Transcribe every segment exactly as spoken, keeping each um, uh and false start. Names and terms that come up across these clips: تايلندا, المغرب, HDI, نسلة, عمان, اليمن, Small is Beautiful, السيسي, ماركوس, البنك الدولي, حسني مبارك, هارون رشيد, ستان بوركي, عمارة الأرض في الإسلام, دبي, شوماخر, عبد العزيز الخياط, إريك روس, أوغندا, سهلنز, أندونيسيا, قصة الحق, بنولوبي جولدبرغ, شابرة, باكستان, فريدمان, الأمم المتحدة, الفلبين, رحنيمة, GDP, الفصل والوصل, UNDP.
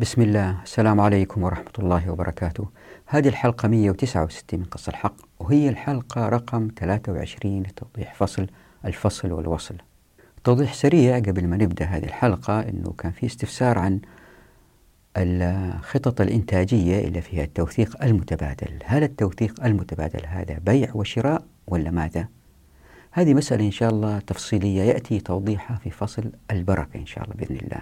بسم الله. السلام عليكم ورحمة الله وبركاته. هذه الحلقة مئة وتسعة وستين من قصة الحق، وهي الحلقة رقم ثلاثة وعشرين لتوضيح فصل الفصل والوصل. توضيح سريع قبل ما نبدأ هذه الحلقة، أنه كان في استفسار عن الخطط الإنتاجية اللي فيها التوثيق المتبادل. هل التوثيق المتبادل هذا بيع وشراء ولا ماذا؟ هذه مسألة إن شاء الله تفصيلية يأتي توضيحها في فصل البركة إن شاء الله بإذن الله.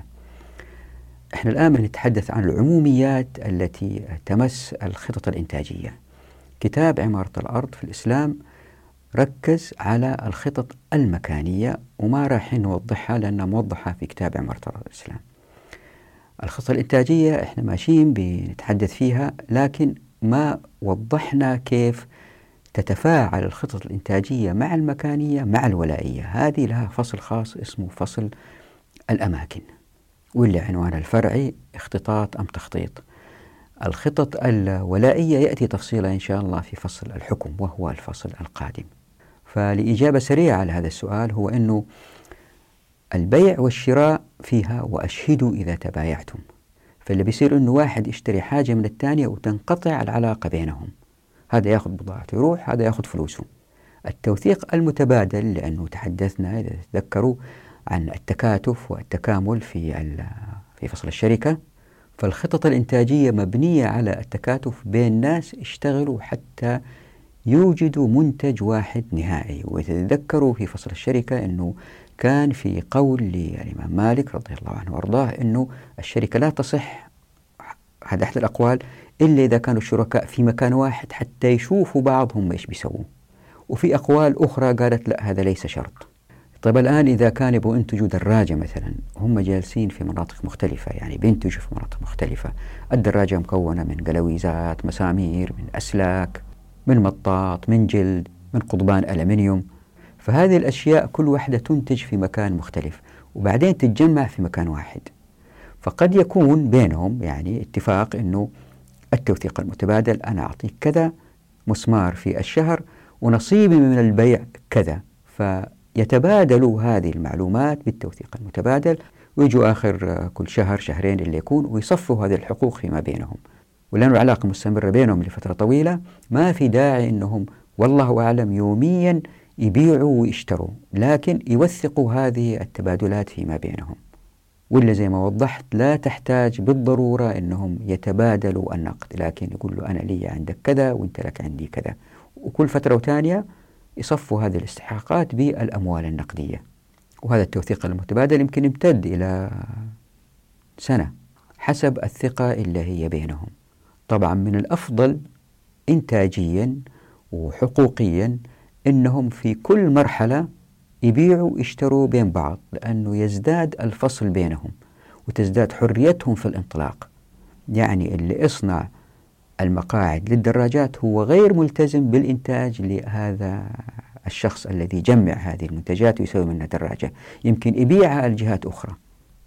إحنا الآن نتحدث عن العموميات التي تمس الخطط الإنتاجية. كتاب عمارة الأرض في الإسلام ركز على الخطط المكانية، وما راح نوضحها لأنها موضحة في كتاب عمارة الأرض في الإسلام. الخطة الإنتاجية إحنا ماشيين بنتحدث فيها، لكن ما وضحنا كيف تتفاعل الخطط الإنتاجية مع المكانية مع الولائية. هذه لها فصل خاص اسمه فصل الأماكن، واللي عنوانه الفرعي اختطاط أم تخطيط. الخطط الولائية يأتي تفصيلها إن شاء الله في فصل الحكم، وهو الفصل القادم. فلإجابة سريعة على هذا السؤال، هو أنه البيع والشراء فيها وأشهدوا إذا تبايعتم. فاللي بيصير أنه واحد يشتري حاجة من الثانية وتنقطع العلاقة بينهم، هذا يأخذ بضاعته يروح، هذا يأخذ فلوسه. التوثيق المتبادل، لأنه تحدثنا إذا تذكروا عن التكاتف والتكامل في في فصل الشركة، فالخطط الإنتاجية مبنية على التكاتف بين ناس اشتغلوا حتى يوجدوا منتج واحد نهائي. وتتذكروا في فصل الشركة أنه كان في قول للإمام مالك رضي الله عنه وارضاه أنه الشركة لا تصح، هذا أحد الأقوال، إلا إذا كانوا الشركاء في مكان واحد حتى يشوفوا بعضهم إيش بيسووا. وفي أقوال أخرى قالت لا، هذا ليس شرط. طيب الآن إذا كان يبغوا ينتجوا دراجة مثلا، هم جالسين في مناطق مختلفة، يعني بينتجوا في مناطق مختلفة، الدراجة مكونة من قلويزات، مسامير، من أسلاك، من مطاط، من جلد، من قضبان ألمنيوم. فهذه الأشياء كل واحدة تنتج في مكان مختلف، وبعدين تتجمع في مكان واحد. فقد يكون بينهم يعني اتفاق أنه التوثيق المتبادل، أنا أعطيك كذا مسمار في الشهر ونصيبي من البيع كذا. فيتبادلوا هذه المعلومات بالتوثيق المتبادل، ويجوا آخر كل شهر شهرين اللي يكون ويصفوا هذه الحقوق فيما بينهم. ولأن العلاقة مستمرة بينهم لفترة طويلة، ما في داعي أنهم والله أعلم يوميا يبيعوا ويشتروا، لكن يوثقوا هذه التبادلات فيما بينهم. ولا زي ما وضحت، لا تحتاج بالضرورة أنهم يتبادلوا النقد، لكن يقول له أنا لي عندك كذا وإنت لك عندي كذا، وكل فترة وتانية يصفوا هذه الاستحقاقات بالأموال النقدية. وهذا التوثيق المتبادل يمكن يمتد إلى سنة حسب الثقة اللي هي بينهم. طبعا من الأفضل إنتاجيا وحقوقيا إنهم في كل مرحلة يبيعوا ويشتروا بين بعض، لأنه يزداد الفصل بينهم وتزداد حريتهم في الانطلاق. يعني اللي يصنع المقاعد للدراجات هو غير ملتزم بالإنتاج لهذا الشخص الذي يجمع هذه المنتجات ويسوي منها دراجة، يمكن يبيعها لجهات أخرى.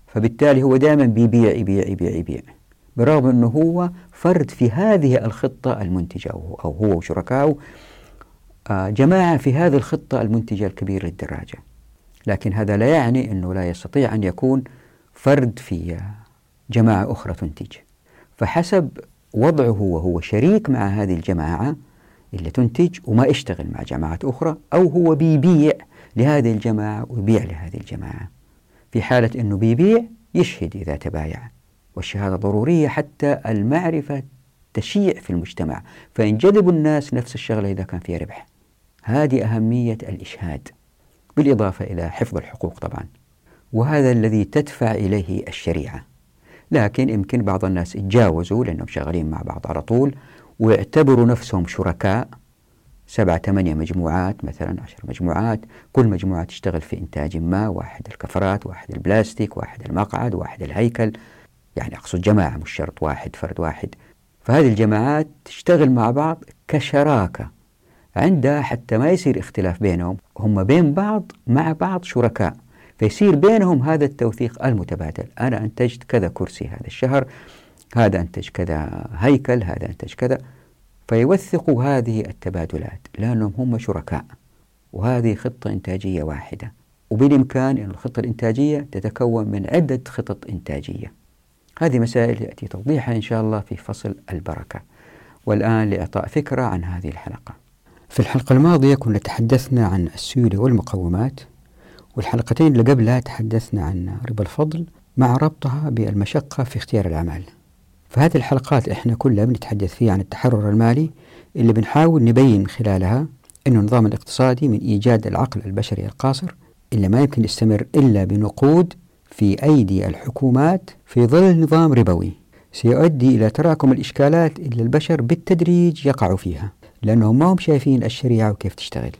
فبالتالي هو دائما بيبيع يبيع يبيع يبيع، برغم أنه هو فرد في هذه الخطة المنتجة، أو هو وشركائه جماعة في هذه الخطة المنتجة الكبيرة للدراجة. لكن هذا لا يعني أنه لا يستطيع أن يكون فرد في جماعة أخرى تنتج. فحسب وضعه هو هو شريك مع هذه الجماعة اللي تنتج وما يشتغل مع جماعات أخرى، أو هو بيبيع لهذه الجماعة ويبيع لهذه الجماعة. في حالة أنه بيبيع يشهد إذا تبايع، والشهادة ضرورية حتى المعرفة تشيع في المجتمع، فينجذب الناس نفس الشغلة إذا كان فيها ربح. هذه أهمية الإشهاد، بالإضافة إلى حفظ الحقوق طبعا، وهذا الذي تدفع إليه الشريعة. لكن يمكن بعض الناس يتجاوزوا لأنهم شغالين مع بعض على طول ويعتبروا نفسهم شركاء، سبعة ثمانية مجموعات مثلا، عشر مجموعات، كل مجموعة تشتغل في إنتاج ما، واحد الكفرات، واحد البلاستيك، واحد المقعد، واحد الهيكل، يعني أقصد جماعة مش شرط واحد فرد واحد. فهذه الجماعات تشتغل مع بعض كشراكة عندها، حتى ما يصير اختلاف بينهم، هم بين بعض مع بعض شركاء، فيصير بينهم هذا التوثيق المتبادل. أنا أنتجت كذا كرسي هذا الشهر، هذا أنتج كذا هيكل، هذا أنتج كذا، فيوثقوا هذه التبادلات لأنهم هم شركاء، وهذه خطة إنتاجية واحدة. وبالإمكان أن الخطة الإنتاجية تتكون من عدة خطط إنتاجية، هذه مسائل يأتي توضيحها إن شاء الله في فصل البركة. والآن لإعطاء فكرة عن هذه الحلقة. في الحلقة الماضية كنا تحدثنا عن السيولة والمقومات، والحلقتين اللي قبلها تحدثنا عن ربا الفضل مع ربطها بالمشقة في اختيار الأعمال. فهذه الحلقات إحنا كلها بنتحدث فيها عن التحرر المالي اللي بنحاول نبين من خلالها أن النظام الاقتصادي من إيجاد العقل البشري القاصر اللي ما يمكن يستمر إلا بنقود في أيدي الحكومات في ظل نظام ربوي سيؤدي إلى تراكم الإشكالات اللي البشر بالتدريج يقع فيها، لأنهم ما هم شايفين الشريعة وكيف تشتغل،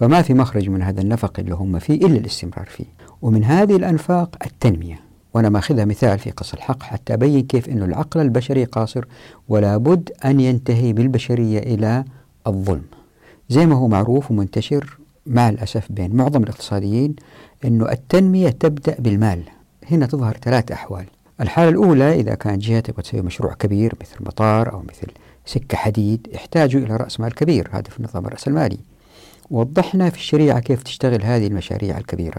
فما في مخرج من هذا النفق اللي هم فيه إلا الاستمرار فيه، ومن هذه الأنفاق التنمية. وأنا ما أخذها مثال في قصة الحق حتى أبين كيف أن العقل البشري قاصر ولا بد أن ينتهي بالبشرية إلى الظلم، زي ما هو معروف ومنتشر مع الأسف بين معظم الاقتصاديين أن التنمية تبدأ بالمال. هنا تظهر ثلاث أحوال. الحالة الأولى، إذا كانت جهة تبغى تسوي مشروع كبير مثل مطار أو مثل سكة حديد يحتاجوا إلى رأس مال كبير، هذا في النظام الرأسمالي. وضحنا في الشريعة كيف تشتغل هذه المشاريع الكبيرة،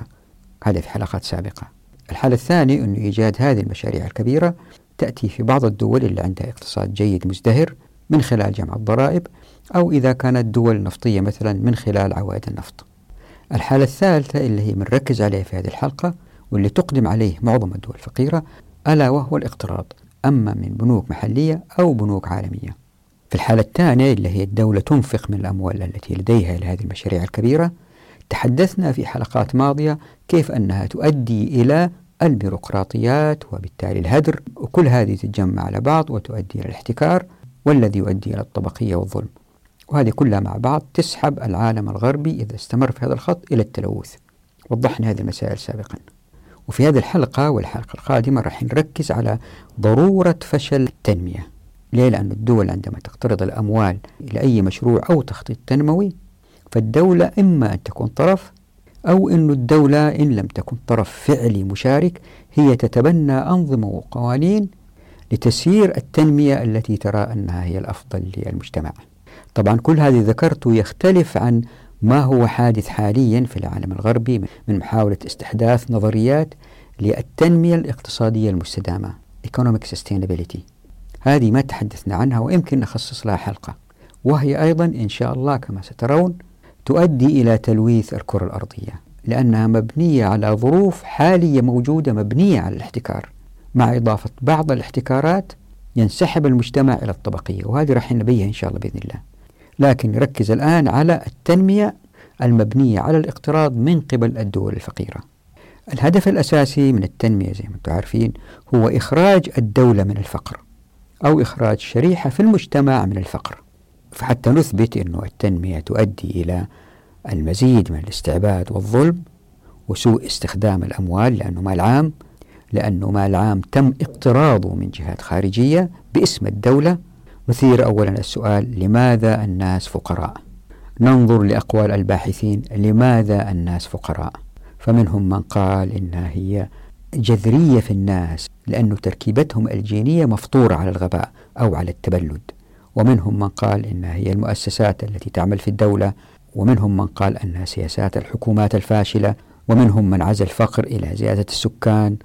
هذا في حلقات سابقة. الحالة الثانية أن إيجاد هذه المشاريع الكبيرة تأتي في بعض الدول اللي عندها اقتصاد جيد مزدهر من خلال جمع الضرائب، أو إذا كانت دول نفطية مثلا من خلال عوائد النفط. الحالة الثالثة اللي هي بنركز عليها في هذه الحلقة واللي تقدم عليه معظم الدول الفقيرة، ألا وهو الاقتراض، أما من بنوك محلية أو بنوك عالمية. في الحالة الثانية اللي هي الدولة تنفق من الأموال التي لديها إلى هذه المشاريع الكبيرة، تحدثنا في حلقات ماضية كيف أنها تؤدي إلى البيروقراطيات وبالتالي الهدر، وكل هذه تتجمع على بعض وتؤدي إلى الاحتكار والذي يؤدي إلى الطبقية والظلم، وهذه كلها مع بعض تسحب العالم الغربي إذا استمر في هذا الخط إلى التلوث. وضحنا هذه المسائل سابقا. وفي هذه الحلقة والحلقة القادمة راح نركز على ضرورة فشل التنمية. ليه؟ لأن الدول عندما تقترض الأموال إلى أي مشروع أو تخطيط تنموي، فالدولة إما أن تكون طرف، أو أن الدولة إن لم تكن طرف فعلي مشارك هي تتبنى أنظمة وقوانين لتسيير التنمية التي ترى أنها هي الأفضل للمجتمع. طبعا كل هذه ذكرته يختلف عن ما هو حادث حاليا في العالم الغربي من محاولة استحداث نظريات للتنمية الاقتصادية المستدامة Economic Sustainability. هذه ما تحدثنا عنها ويمكن نخصص لها حلقة، وهي أيضا إن شاء الله كما سترون تؤدي إلى تلويث الكرة الأرضية، لأنها مبنية على ظروف حالية موجودة مبنية على الاحتكار، مع إضافة بعض الاحتكارات ينسحب المجتمع إلى الطبقية، وهذه راح نبيها إن شاء الله بإذن الله. لكن نركز الآن على التنمية المبنية على الاقتراض من قبل الدول الفقيرة. الهدف الأساسي من التنمية زي ما أنتم عارفين هو إخراج الدولة من الفقر، أو إخراج شريحة في المجتمع من الفقر. فحتى نثبت أن التنمية تؤدي إلى المزيد من الاستعباد والظلم وسوء استخدام الأموال، لأنه مال عام، لأنه مال عام تم اقتراضه من جهات خارجية باسم الدولة. نثير أولا السؤال: لماذا الناس فقراء؟ ننظر لأقوال الباحثين لماذا الناس فقراء. فمنهم من قال إنها هي جذرية في الناس لأن تركيبتهم الجينية مفطورة على الغباء أو على التبلد، ومنهم من قال إنها هي المؤسسات التي تعمل في الدولة، ومنهم من قال أنها سياسات الحكومات الفاشلة، ومنهم من عزل الفقر إلى زيادة السكان،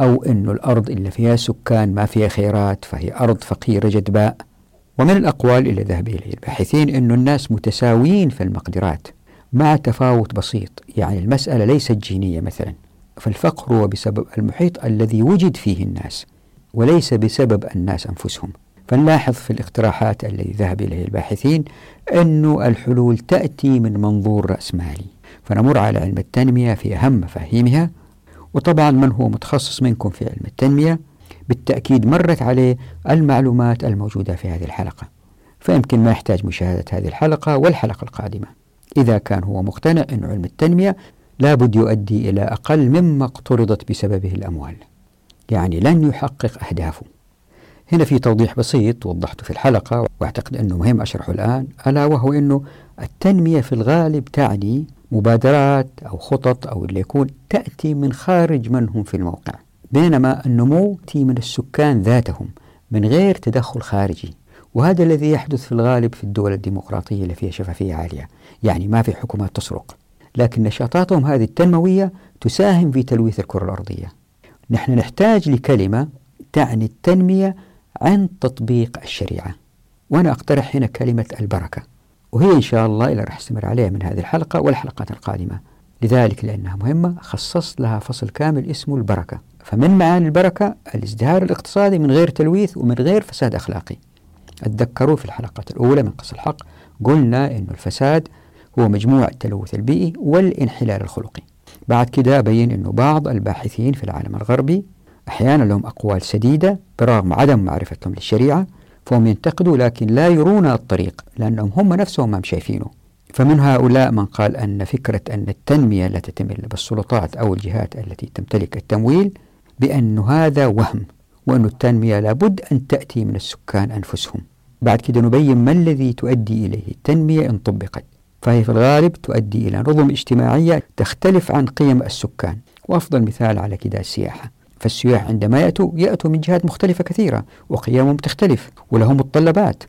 أو أن الأرض اللي فيها سكان ما فيها خيرات فهي أرض فقيرة جدباء. ومن الأقوال اللي ذهب إليه الباحثين أن الناس متساويين في المقدرات مع تفاوت بسيط، يعني المسألة ليست جينية مثلا، فالفقر هو بسبب المحيط الذي وجد فيه الناس وليس بسبب الناس أنفسهم. فنلاحظ في الاقتراحات التي ذهب إليه الباحثين أن الحلول تأتي من منظور رأسمالي. فنمر على علم التنمية في أهم مفاهيمها، وطبعا من هو متخصص منكم في علم التنمية بالتأكيد مرت عليه المعلومات الموجودة في هذه الحلقة، فيمكن ما يحتاج مشاهدة هذه الحلقة والحلقة القادمة إذا كان هو مقتنع أن علم التنمية لابد يؤدي إلى أقل مما اقترضت بسببه الأموال، يعني لن يحقق أهدافه. هنا في توضيح بسيط وضحته في الحلقة وأعتقد أنه مهم أشرحه الآن، ألا وهو أنه التنمية في الغالب تعني مبادرات أو خطط أو اللي يكون تأتي من خارج من هم في الموقع، بينما النمو تأتي من السكان ذاتهم من غير تدخل خارجي، وهذا الذي يحدث في الغالب في الدول الديمقراطية اللي فيها شفافية عالية، يعني ما في حكومات تسرق، لكن نشاطاتهم هذه التنموية تساهم في تلويث الكرة الأرضية. نحن نحتاج لكلمة تعني التنمية عن تطبيق الشريعة، وأنا أقترح هنا كلمة البركة، وهي إن شاء الله اللي راح استمر عليها من هذه الحلقة والحلقات القادمة. لذلك لأنها مهمة خصصت لها فصل كامل اسمه البركة. فمن معاني البركة الازدهار الاقتصادي من غير تلويث ومن غير فساد أخلاقي. اتذكروا في الحلقة الأولى من قصة الحق قلنا أن الفساد هو مجموع التلوث البيئي والانحلال الخلقي. بعد كده بين أنه بعض الباحثين في العالم الغربي أحيانا لهم أقوال سديدة برغم عدم معرفتهم للشريعة، فهم ينتقدوا لكن لا يرون الطريق لأنهم هم نفسهم ما شايفينه. فمن هؤلاء من قال أن فكرة أن التنمية لا تتم إلا بالسلطات أو الجهات التي تمتلك التمويل، بأن هذا وهم، وأن التنمية لابد أن تأتي من السكان أنفسهم. بعد كده نبين ما الذي تؤدي إليه التنمية إن طبقت، فهي في الغالب تؤدي إلى نظم اجتماعية تختلف عن قيم السكان. وأفضل مثال على كده السياحة، فالسياح عندما يأتوا يأتوا من جهات مختلفة كثيرة وقيمهم تختلف ولهم متطلبات.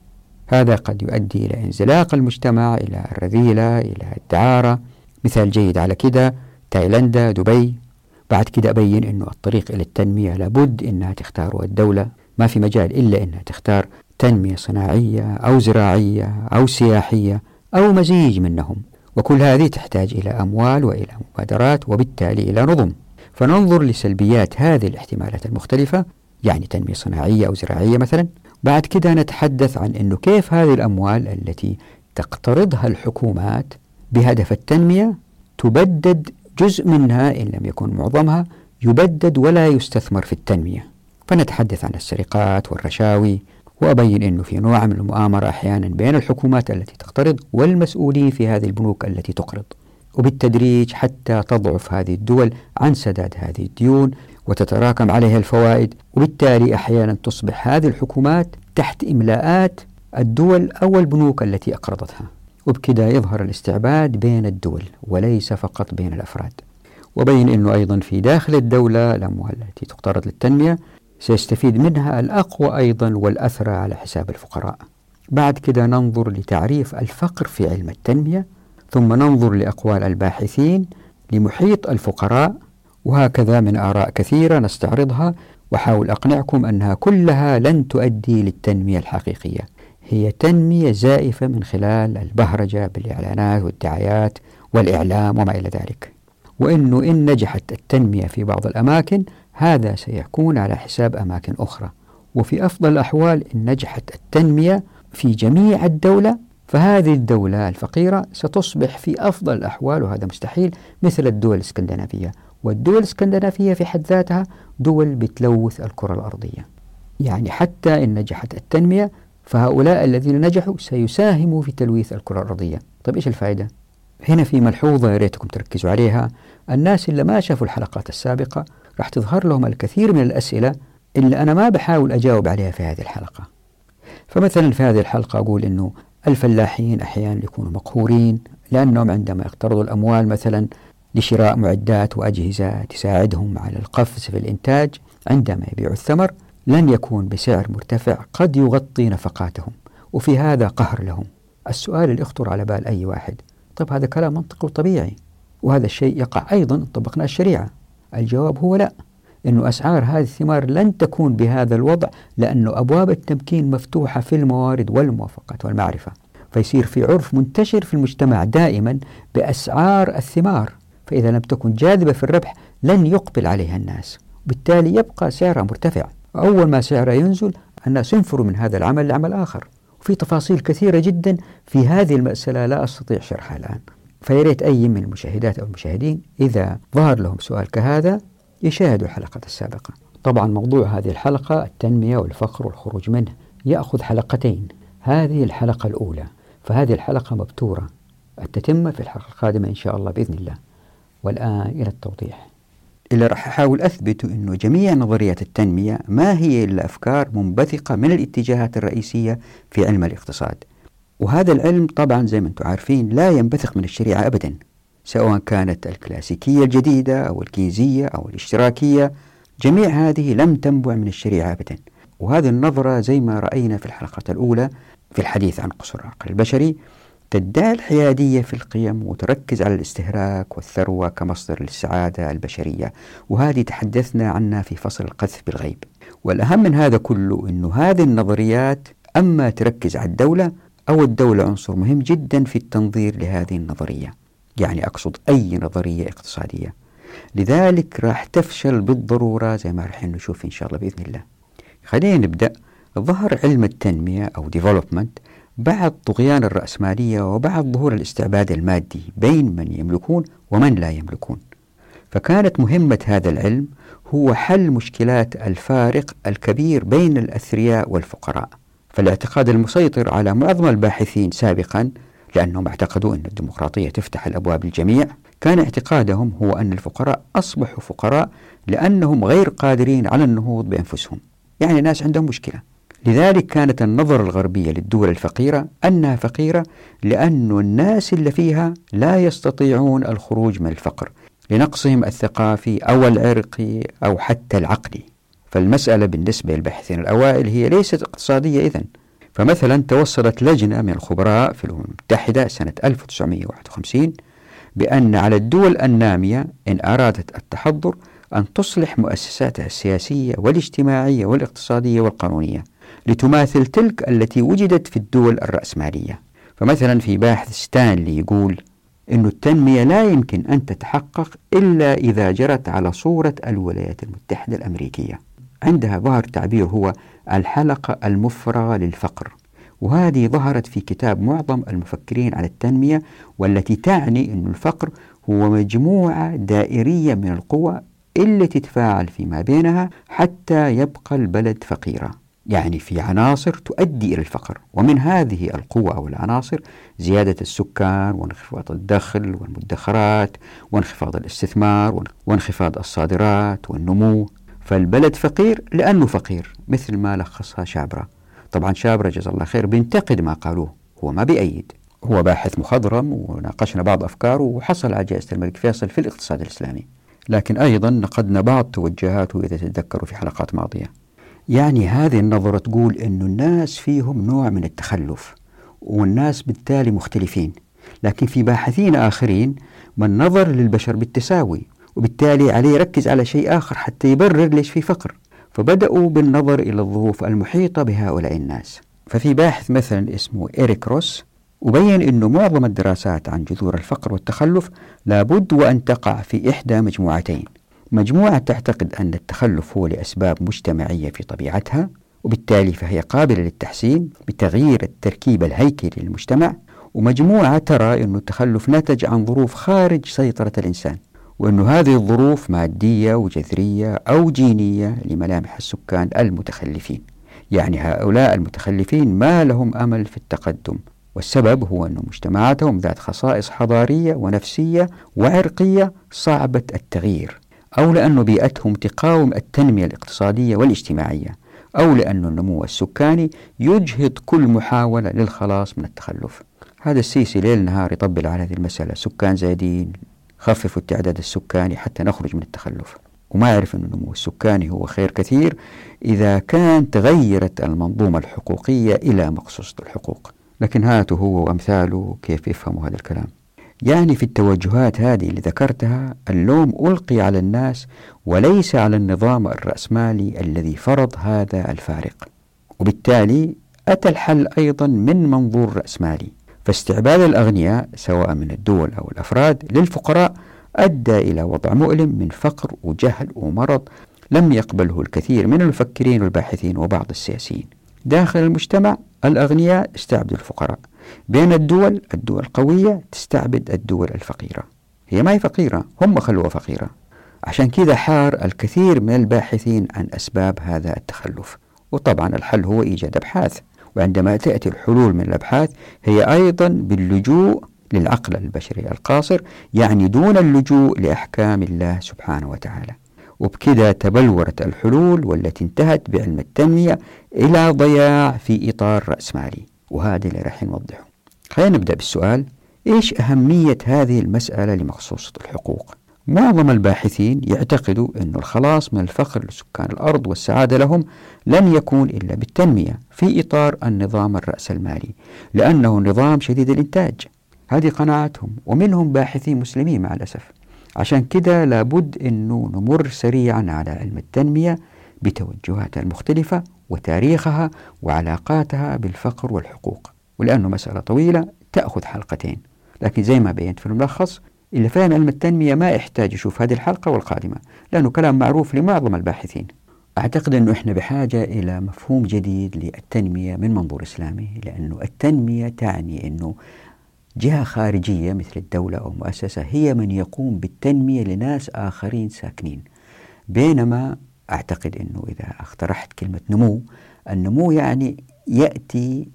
هذا قد يؤدي إلى انزلاق المجتمع، إلى الرذيلة، إلى الدعارة. مثال جيد على كده تايلندا، دبي. بعد كده أبين أنه الطريق إلى التنمية لابد أنها تختارها الدولة، ما في مجال إلا أنها تختار تنمية صناعية أو زراعية أو سياحية أو مزيج منهم، وكل هذه تحتاج إلى أموال وإلى مبادرات وبالتالي إلى نظم. فننظر لسلبيات هذه الاحتمالات المختلفة، يعني تنمية صناعية أو زراعية مثلا. بعد كده نتحدث عن أنه كيف هذه الأموال التي تقترضها الحكومات بهدف التنمية تبدد، جزء منها إن لم يكن معظمها يبدد ولا يستثمر في التنمية. فنتحدث عن السرقات والرشاوي، وأبين أنه في نوع من المؤامرة أحيانا بين الحكومات التي تقترض والمسؤولين في هذه البنوك التي تقرض، وبالتدريج حتى تضعف هذه الدول عن سداد هذه الديون وتتراكم عليها الفوائد، وبالتالي أحيانا تصبح هذه الحكومات تحت إملاءات الدول أو البنوك التي أقرضتها، وبكذا يظهر الاستعباد بين الدول وليس فقط بين الأفراد. وبين أنه أيضا في داخل الدولة الأموال التي تقترض للتنمية سيستفيد منها الأقوى أيضا والأثرى على حساب الفقراء. بعد كده ننظر لتعريف الفقر في علم التنمية، ثم ننظر لأقوال الباحثين لمحيط الفقراء، وهكذا من آراء كثيرة نستعرضها وحاول أقنعكم أنها كلها لن تؤدي للتنمية الحقيقية. هي تنمية زائفة من خلال البهرجة بالإعلانات والدعايات والإعلام وما إلى ذلك، وإنه إن نجحت التنمية في بعض الأماكن هذا سيكون على حساب أماكن أخرى، وفي أفضل الأحوال إن نجحت التنمية في جميع الدولة فهذه الدولة الفقيرة ستصبح في أفضل الأحوال، وهذا مستحيل، مثل الدول الاسكندنافية. والدول الاسكندنافية في حد ذاتها دول بتلوث الكرة الأرضية، يعني حتى إن نجحت التنمية فهؤلاء الذين نجحوا سيساهموا في تلويث الكرة الأرضية. طيب إيش الفائدة؟ هنا في ملحوظة ياريتكم تركزوا عليها. الناس اللي ما شافوا الحلقات السابقة راح تظهر لهم الكثير من الأسئلة اللي أنا ما بحاول أجاوب عليها في هذه الحلقة. فمثلا في هذه الحلقة أقول إنه الفلاحين أحيانا يكونوا مقهورين لأنهم عندما يقترضوا الأموال مثلا لشراء معدات وأجهزة تساعدهم على القفز في الإنتاج، عندما يبيعوا الثمر لن يكون بسعر مرتفع قد يغطي نفقاتهم، وفي هذا قهر لهم. السؤال اللي يخطر على بال أي واحد، طب هذا كلام منطقي وطبيعي، وهذا الشيء يقع أيضا إن طبقنا الشريعة. الجواب هو لا، إنه أسعار هذه الثمار لن تكون بهذا الوضع، لأنه أبواب التمكين مفتوحة في الموارد والموافقات والمعرفة، فيصير في عرف منتشر في المجتمع دائما بأسعار الثمار، فإذا لم تكن جاذبة في الربح لن يقبل عليها الناس، بالتالي يبقى سعرها مرتفع. أول ما سعره ينزل الناس ينفروا من هذا العمل لعمل آخر. وفي تفاصيل كثيرة جدا في هذه المسألة لا أستطيع شرحها الآن، فياريت أي من المشاهدات أو المشاهدين إذا ظهر لهم سؤال كهذا يشاهدوا الحلقة السابقة. طبعا موضوع هذه الحلقة التنمية والفقر والخروج منه يأخذ حلقتين. هذه الحلقة الأولى، فهذه الحلقة مبتورة التتمة في الحلقة القادمة إن شاء الله بإذن الله. والآن إلى التوضيح. اللي راح أحاول أثبت أنه جميع نظريات التنمية ما هي إلا أفكار منبثقة من الاتجاهات الرئيسية في علم الاقتصاد، وهذا العلم طبعا زي ما أنتم عارفين لا ينبثق من الشريعة أبدا، سواء كانت الكلاسيكية الجديدة أو الكينزية أو الاشتراكية، جميع هذه لم تنبع من الشريعة أبدا. وهذه النظرة زي ما رأينا في الحلقة الأولى في الحديث عن قصر العقل البشري تدعي الحيادية في القيم وتركز على الاستهلاك والثروة كمصدر للسعادة البشرية، وهذه تحدثنا عنها في فصل القذف بالغيب. والأهم من هذا كله أنه هذه النظريات أما تركز على الدولة أو الدولة عنصر مهم جدا في التنظير لهذه النظرية، يعني أقصد أي نظرية اقتصادية، لذلك راح تفشل بالضرورة زي ما راح نشوف إن شاء الله بإذن الله. خلينا نبدأ. ظهر علم التنمية أو ديفلوبمنت بعد طغيان الرأسمالية وبعد ظهور الاستعباد المادي بين من يملكون ومن لا يملكون، فكانت مهمة هذا العلم هو حل مشكلات الفارق الكبير بين الأثرياء والفقراء. فالاعتقاد المسيطر على معظم الباحثين سابقا، لأنهم اعتقدوا أن الديمقراطية تفتح الأبواب للجميع، كان اعتقادهم هو أن الفقراء أصبحوا فقراء لأنهم غير قادرين على النهوض بأنفسهم، يعني ناس عندهم مشكلة. لذلك كانت النظرة الغربية للدول الفقيرة أنها فقيرة لأن الناس اللي فيها لا يستطيعون الخروج من الفقر لنقصهم الثقافي أو العرقي أو حتى العقلي. فالمسألة بالنسبة للباحثين الأوائل هي ليست اقتصادية إذن. فمثلا توصلت لجنة من الخبراء في الأمم المتحدة سنة ألف وتسعمئة وواحد وخمسين بأن على الدول النامية إن أرادت التحضر أن تصلح مؤسساتها السياسية والاجتماعية والاقتصادية والقانونية لتماثل تلك التي وجدت في الدول الرأسمالية. فمثلا في باحث ستان لي يقول إن التنمية لا يمكن أن تتحقق إلا إذا جرت على صورة الولايات المتحدة الأمريكية، عندها ظهر تعبير هو الحلقة المفرغة للفقر، وهذه ظهرت في كتاب معظم المفكرين على التنمية، والتي تعني أن الفقر هو مجموعة دائرية من القوى اللي تتفاعل فيما بينها حتى يبقى البلد فقيرة، يعني في عناصر تؤدي إلى الفقر، ومن هذه القوى أو العناصر زيادة السكان وانخفاض الدخل والمدخرات وانخفاض الاستثمار وانخفاض الصادرات والنمو. فالبلد فقير لأنه فقير، مثل ما لخصها شابرة. طبعا شابرة جزا الله خير بينتقد ما قالوه، هو ما بيأيد، هو باحث مخضرم وناقشنا بعض أفكاره وحصل على جائزة الملك فيصل في الاقتصاد الإسلامي، لكن أيضا نقدنا بعض توجهاته إذا تتذكروا في حلقات ماضية. يعني هذه النظرة تقول أن الناس فيهم نوع من التخلف والناس بالتالي مختلفين، لكن في باحثين آخرين من نظر للبشر بالتساوي وبالتالي عليه يركز على شيء آخر حتى يبرر ليش في فقر، فبدأوا بالنظر إلى الظروف المحيطة بهؤلاء الناس. ففي باحث مثلا اسمه إريك روس وبين أنه معظم الدراسات عن جذور الفقر والتخلف لابد وأن تقع في إحدى مجموعتين، مجموعة تعتقد أن التخلف هو لأسباب مجتمعية في طبيعتها وبالتالي فهي قابلة للتحسين بتغيير التركيب الهيكلي للمجتمع، ومجموعة ترى أن التخلف نتج عن ظروف خارج سيطرة الإنسان، وأن هذه الظروف مادية وجذرية أو جينية لملامح السكان المتخلفين، يعني هؤلاء المتخلفين ما لهم أمل في التقدم، والسبب هو أن مجتمعاتهم ذات خصائص حضارية ونفسية وعرقية صعبة التغيير، أو لأن بيئتهم تقاوم التنمية الاقتصادية والاجتماعية، أو لأن النمو السكاني يجهد كل محاولة للخلاص من التخلف. هذا السيسي ليل نهار يطبل على هذه المسألة، سكان زايدين، خففوا التعداد السكاني حتى نخرج من التخلف، وما يعرف أن النمو السكاني هو خير كثير إذا كان تغيرت المنظومة الحقوقية إلى مقصوصة الحقوق. لكن هاته هو وأمثاله كيف يفهموا هذا الكلام. يعني في التوجهات هذه اللي ذكرتها اللوم ألقي على الناس وليس على النظام الرأسمالي الذي فرض هذا الفارق، وبالتالي أتى الحل أيضا من منظور رأسمالي. فاستعباد الأغنياء سواء من الدول أو الأفراد للفقراء أدى إلى وضع مؤلم من فقر وجهل ومرض لم يقبله الكثير من المفكرين والباحثين وبعض السياسيين. داخل المجتمع الأغنياء استعبدوا الفقراء، بين الدول الدول القوية تستعبد الدول الفقيرة، هي ما هي فقيرة، هم خلوها فقيرة. عشان كذا حار الكثير من الباحثين عن أسباب هذا التخلف، وطبعا الحل هو إيجاد أبحاث، وعندما تأتي الحلول من الأبحاث هي أيضا باللجوء للعقل البشري القاصر، يعني دون اللجوء لأحكام الله سبحانه وتعالى. وبكذا تبلورت الحلول والتي انتهت بعلم التنمية إلى ضياع في إطار رأسمالي، وهذا اللي راح نوضحه. خلينا نبدأ بالسؤال، إيش أهمية هذه المسألة لمخصوصة الحقوق؟ معظم الباحثين يعتقدوا أن الخلاص من الفقر لسكان الأرض والسعادة لهم لن يكون إلا بالتنمية في إطار النظام الرأسمالي، لأنه نظام شديد الإنتاج. هذه قناعتهم، ومنهم باحثين مسلمين مع الأسف. عشان كده لابد أنه نمر سريعا على علم التنمية بتوجهاتها المختلفة وتاريخها وعلاقاتها بالفقر والحقوق، ولأنه مسألة طويلة تأخذ حلقتين، لكن زي ما بينت في الملخص اللي فاهم علم التنمية ما يحتاج يشوف هذه الحلقة والقادمة، لأنه كلام معروف لمعظم الباحثين. أعتقد أنه إحنا بحاجة إلى مفهوم جديد للتنمية من منظور إسلامي، لأنه التنمية تعني أنه جهة خارجية مثل الدولة أو مؤسسة هي من يقوم بالتنمية لناس آخرين ساكنين، بينما أعتقد أنه إذا اقترحت كلمة نمو، النمو يعني يأتي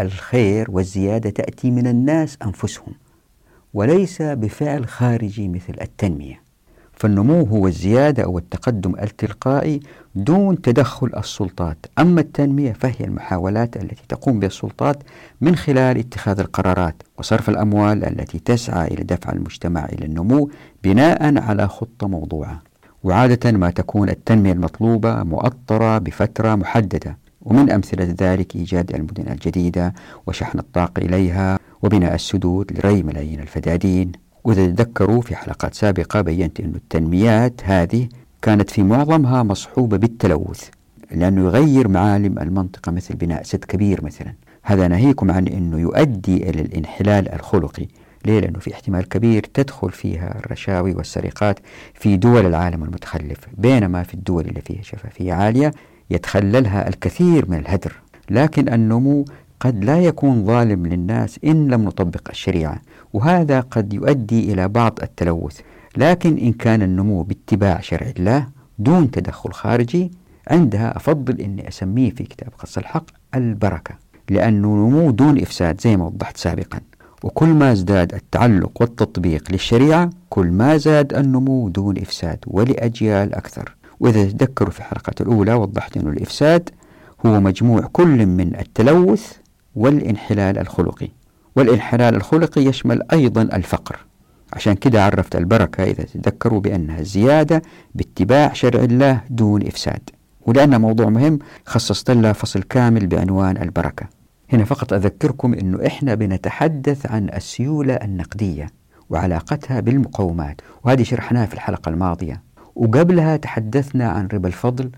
الخير والزيادة تأتي من الناس أنفسهم وليس بفعل خارجي مثل التنمية، فالنمو هو الزيادة أو التقدم التلقائي دون تدخل السلطات، أما التنمية فهي المحاولات التي تقوم بها السلطات من خلال اتخاذ القرارات وصرف الأموال التي تسعى إلى دفع المجتمع إلى النمو بناء على خطة موضوعة، وعادة ما تكون التنمية المطلوبة مؤطرة بفترة محددة، ومن أمثلة ذلك إيجاد المدن الجديدة وشحن الطاقة إليها وبناء السدود لري ملايين الفدادين. وإذا تذكروا في حلقات سابقة بيّنت أن التنميات هذه كانت في معظمها مصحوبة بالتلوث، لأنه يغير معالم المنطقة مثل بناء سد كبير مثلا، هذا ناهيكم عن أنه يؤدي إلى الانحلال الخلقي. ليه؟ لأنه في احتمال كبير تدخل فيها الرشاوي والسرقات في دول العالم المتخلف، بينما في الدول اللي فيها شفافية عالية يتخللها الكثير من الهدر. لكن النمو قد لا يكون ظالم للناس إن لم نطبق الشريعة، وهذا قد يؤدي إلى بعض التلوث، لكن إن كان النمو باتباع شرع الله دون تدخل خارجي عندها أفضل أني أسميه في كتاب قصة الحق البركة، لأنه نمو دون إفساد زي ما وضحت سابقا، وكل ما ازداد التعلق والتطبيق للشريعة كل ما زاد النمو دون إفساد ولأجيال أكثر. وإذا تذكروا في الحلقة الأولى وضحت أن الإفساد هو مجموع كل من التلوث والانحلال الخلقي، والانحلال الخلقي يشمل أيضا الفقر، عشان كده عرفت البركة إذا تذكروا بأنها الزيادة باتباع شرع الله دون إفساد، ولأن موضوع مهم خصصت له فصل كامل بعنوان البركة. هنا فقط أذكركم أنه إحنا بنتحدث عن السيولة النقدية وعلاقتها بالمقومات، وهذه شرحناها في الحلقة الماضية، وقبلها تحدثنا عن ربا الفضل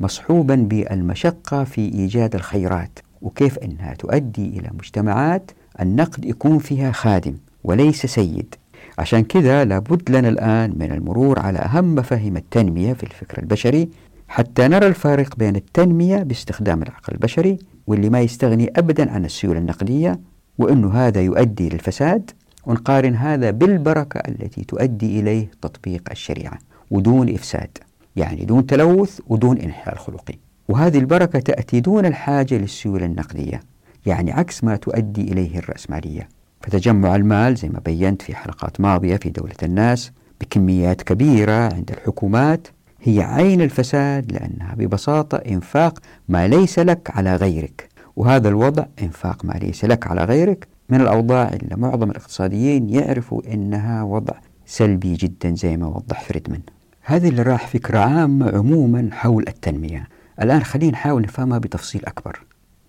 مصحوبا بالمشقة في إيجاد الخيرات، وكيف أنها تؤدي إلى مجتمعات النقد يكون فيها خادم وليس سيد. عشان كذا لابد لنا الآن من المرور على أهم مفاهيم التنمية في الفكر البشري حتى نرى الفارق بين التنمية باستخدام العقل البشري واللي ما يستغني أبدا عن السيولة النقدية وأنه هذا يؤدي للفساد، ونقارن هذا بالبركة التي تؤدي إليه تطبيق الشريعة ودون إفساد، يعني دون تلوث ودون انحلال خلقي. وهذه البركة تأتي دون الحاجة للسيولة النقدية، يعني عكس ما تؤدي إليه الرأسمالية، فتجمع المال زي ما بيّنت في حلقات ماضية في دولة الناس بكميات كبيرة عند الحكومات هي عين الفساد، لأنها ببساطة إنفاق ما ليس لك على غيرك، وهذا الوضع إنفاق ما ليس لك على غيرك من الأوضاع اللي معظم الاقتصاديين يعرفوا إنها وضع سلبي جدا زي ما وضح فريدمان. هذه اللي راح فكرة عامة عموما حول التنمية. الآن خلينا نحاول نفهمها بتفصيل أكبر.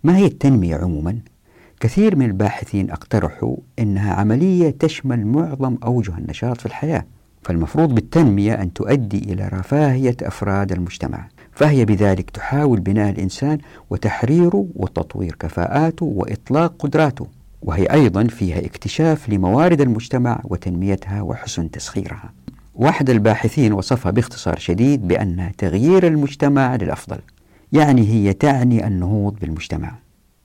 ما هي التنمية عموما؟ كثير من الباحثين اقترحوا إنها عملية تشمل معظم أوجه النشاط في الحياة، فالمفروض بالتنمية أن تؤدي إلى رفاهية أفراد المجتمع، فهي بذلك تحاول بناء الإنسان وتحريره وتطوير كفاءاته وإطلاق قدراته، وهي أيضا فيها اكتشاف لموارد المجتمع وتنميتها وحسن تسخيرها. واحد الباحثين وصفها باختصار شديد بأنها تغيير المجتمع للأفضل، يعني هي تعني النهوض بالمجتمع،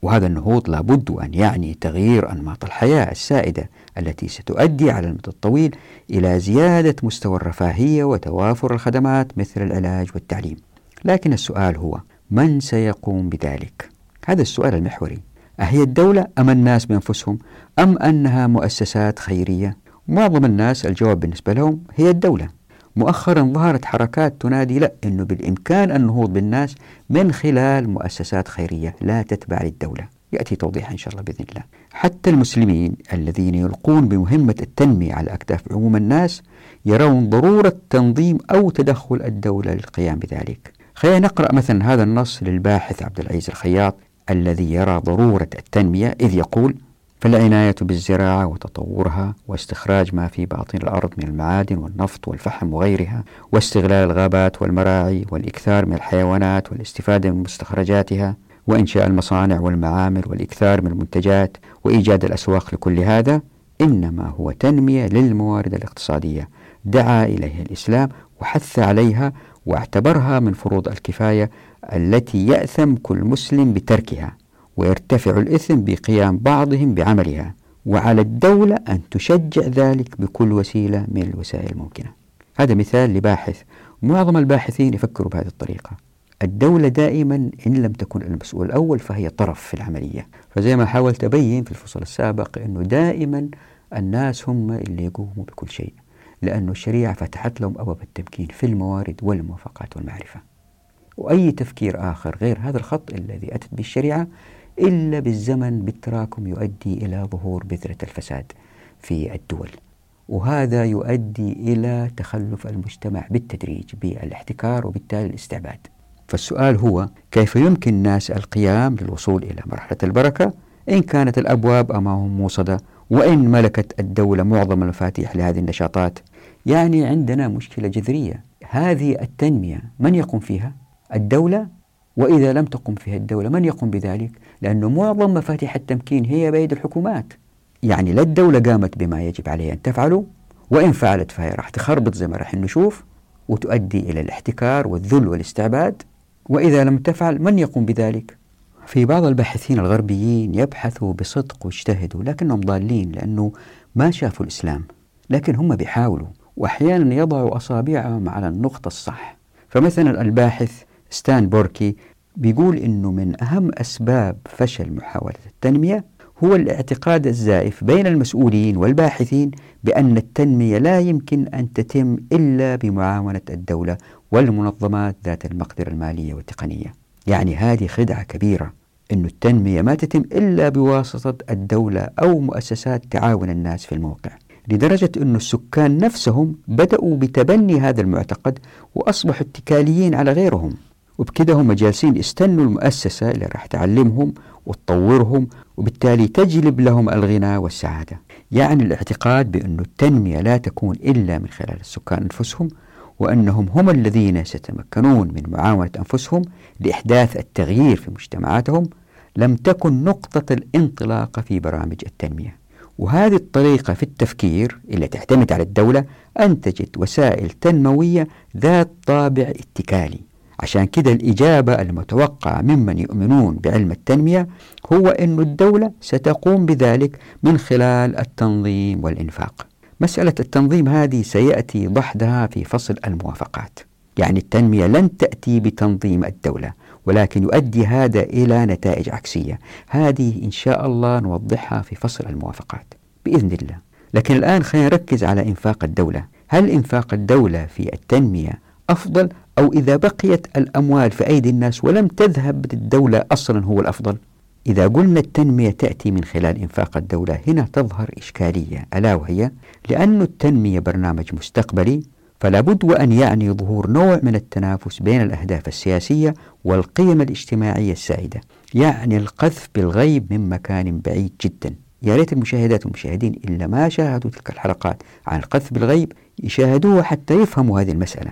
وهذا النهوض لابد أن يعني تغيير أنماط الحياة السائدة التي ستؤدي على المدى الطويل إلى زيادة مستوى الرفاهية وتوافر الخدمات مثل العلاج والتعليم. لكن السؤال هو من سيقوم بذلك؟ هذا السؤال المحوري. أهي الدولة أم الناس بأنفسهم أم أنها مؤسسات خيرية؟ معظم الناس الجواب بالنسبة لهم هي الدولة. مؤخرا ظهرت حركات تنادي لا أنه بالإمكان النهوض بالناس من خلال مؤسسات خيرية لا تتبع للدولة، يأتي توضيح إن شاء الله بإذن الله. حتى المسلمين الذين يلقون بمهمة التنمية على أكتاف عموم الناس يرون ضرورة تنظيم أو تدخل الدولة للقيام بذلك. خلينا نقرأ مثلا هذا النص للباحث عبد العزيز الخياط الذي يرى ضرورة التنمية، إذ يقول: فالعناية بالزراعة وتطورها واستخراج ما في باطن الأرض من المعادن والنفط والفحم وغيرها، واستغلال الغابات والمراعي والإكثار من الحيوانات والاستفادة من مستخرجاتها، وإنشاء المصانع والمعامل والإكثار من المنتجات وإيجاد الأسواق لكل هذا، إنما هو تنمية للموارد الاقتصادية دعا إليها الإسلام وحث عليها واعتبرها من فروض الكفاية التي يأثم كل مسلم بتركها ويرتفع الإثم بقيام بعضهم بعملها، وعلى الدولة أن تشجع ذلك بكل وسيلة من الوسائل الممكنة. هذا مثال لباحث، معظم الباحثين يفكروا بهذه الطريقة. الدولة دائما إن لم تكن المسؤول الأول فهي طرف في العملية، فزي ما حاولت أبين في الفصل السابق أنه دائما الناس هم اللي يقوموا بكل شيء، لأن الشريعة فتحت لهم أبواب التمكين في الموارد والموافقات والمعرفة، وأي تفكير آخر غير هذا الخط الذي أتت به الشريعة إلا بالزمن بالتراكم يؤدي إلى ظهور بذرة الفساد في الدول، وهذا يؤدي إلى تخلف المجتمع بالتدريج بالاحتكار وبالتالي الاستعباد. فالسؤال هو كيف يمكن الناس القيام للوصول إلى مرحلة البركة إن كانت الأبواب أمامهم موصدة وإن ملكت الدولة معظم المفاتيح لهذه النشاطات؟ يعني عندنا مشكلة جذرية، هذه التنمية من يقوم فيها؟ الدولة، وإذا لم تقم فيها الدولة من يقوم بذلك؟ لأنه معظم مفاتيح التمكين هي بيد الحكومات، يعني لا الدولة قامت بما يجب عليها أن تفعله، وإن فعلت فهي راح تخربط زي ما راح نشوف وتؤدي إلى الاحتكار والذل والاستعباد، وإذا لم تفعل من يقوم بذلك؟ في بعض الباحثين الغربيين يبحثوا بصدق واجتهدوا لكنهم ضالين، لأنه ما شافوا الإسلام، لكن هم بيحاولوا وأحيانا يضعوا أصابعهم على النقطة الصح. فمثلا الباحث ستان بوركي بيقول إنه من أهم أسباب فشل محاولة التنمية هو الاعتقاد الزائف بين المسؤولين والباحثين بأن التنمية لا يمكن أن تتم إلا بمعاونة الدولة والمنظمات ذات المقدرة المالية والتقنية. يعني هذه خدعة كبيرة، إنه التنمية ما تتم إلا بواسطة الدولة أو مؤسسات تعاون الناس في الموقع، لدرجة أن السكان نفسهم بدأوا بتبني هذا المعتقد وأصبحوا اتكاليين على غيرهم، وبكده هم جالسين يستنوا المؤسسة اللي راح تعلمهم وتطورهم وبالتالي تجلب لهم الغنى والسعادة. يعني الاعتقاد بأن التنمية لا تكون إلا من خلال السكان أنفسهم، وأنهم هم الذين سيتمكنون من معاونة أنفسهم لإحداث التغيير في مجتمعاتهم لم تكن نقطة الانطلاق في برامج التنمية. وهذه الطريقة في التفكير اللي تعتمد على الدولة أنتجت وسائل تنموية ذات طابع اتكالي. عشان كده الإجابة المتوقعة ممن يؤمنون بعلم التنمية هو أن الدولة ستقوم بذلك من خلال التنظيم والإنفاق. مسألة التنظيم هذه سيأتي بحثها في فصل الموافقات. يعني التنمية لن تأتي بتنظيم الدولة، ولكن يؤدي هذا إلى نتائج عكسية، هذه إن شاء الله نوضحها في فصل الموافقات بإذن الله. لكن الآن خلينا نركز على إنفاق الدولة. هل إنفاق الدولة في التنمية أفضل، أو إذا بقيت الأموال في أيدي الناس ولم تذهب للدولة أصلا هو الأفضل؟ إذا قلنا التنمية تأتي من خلال إنفاق الدولة هنا تظهر إشكالية، ألا وهي لأن التنمية برنامج مستقبلي، فلا بد وأن يعني ظهور نوع من التنافس بين الأهداف السياسية والقيم الاجتماعية السائدة، يعني القذف بالغيب من مكان بعيد جدا. يا ريت المشاهدات والمشاهدين إلا ما شاهدوا تلك الحلقات عن القذف بالغيب يشاهدوها حتى يفهموا هذه المسألة.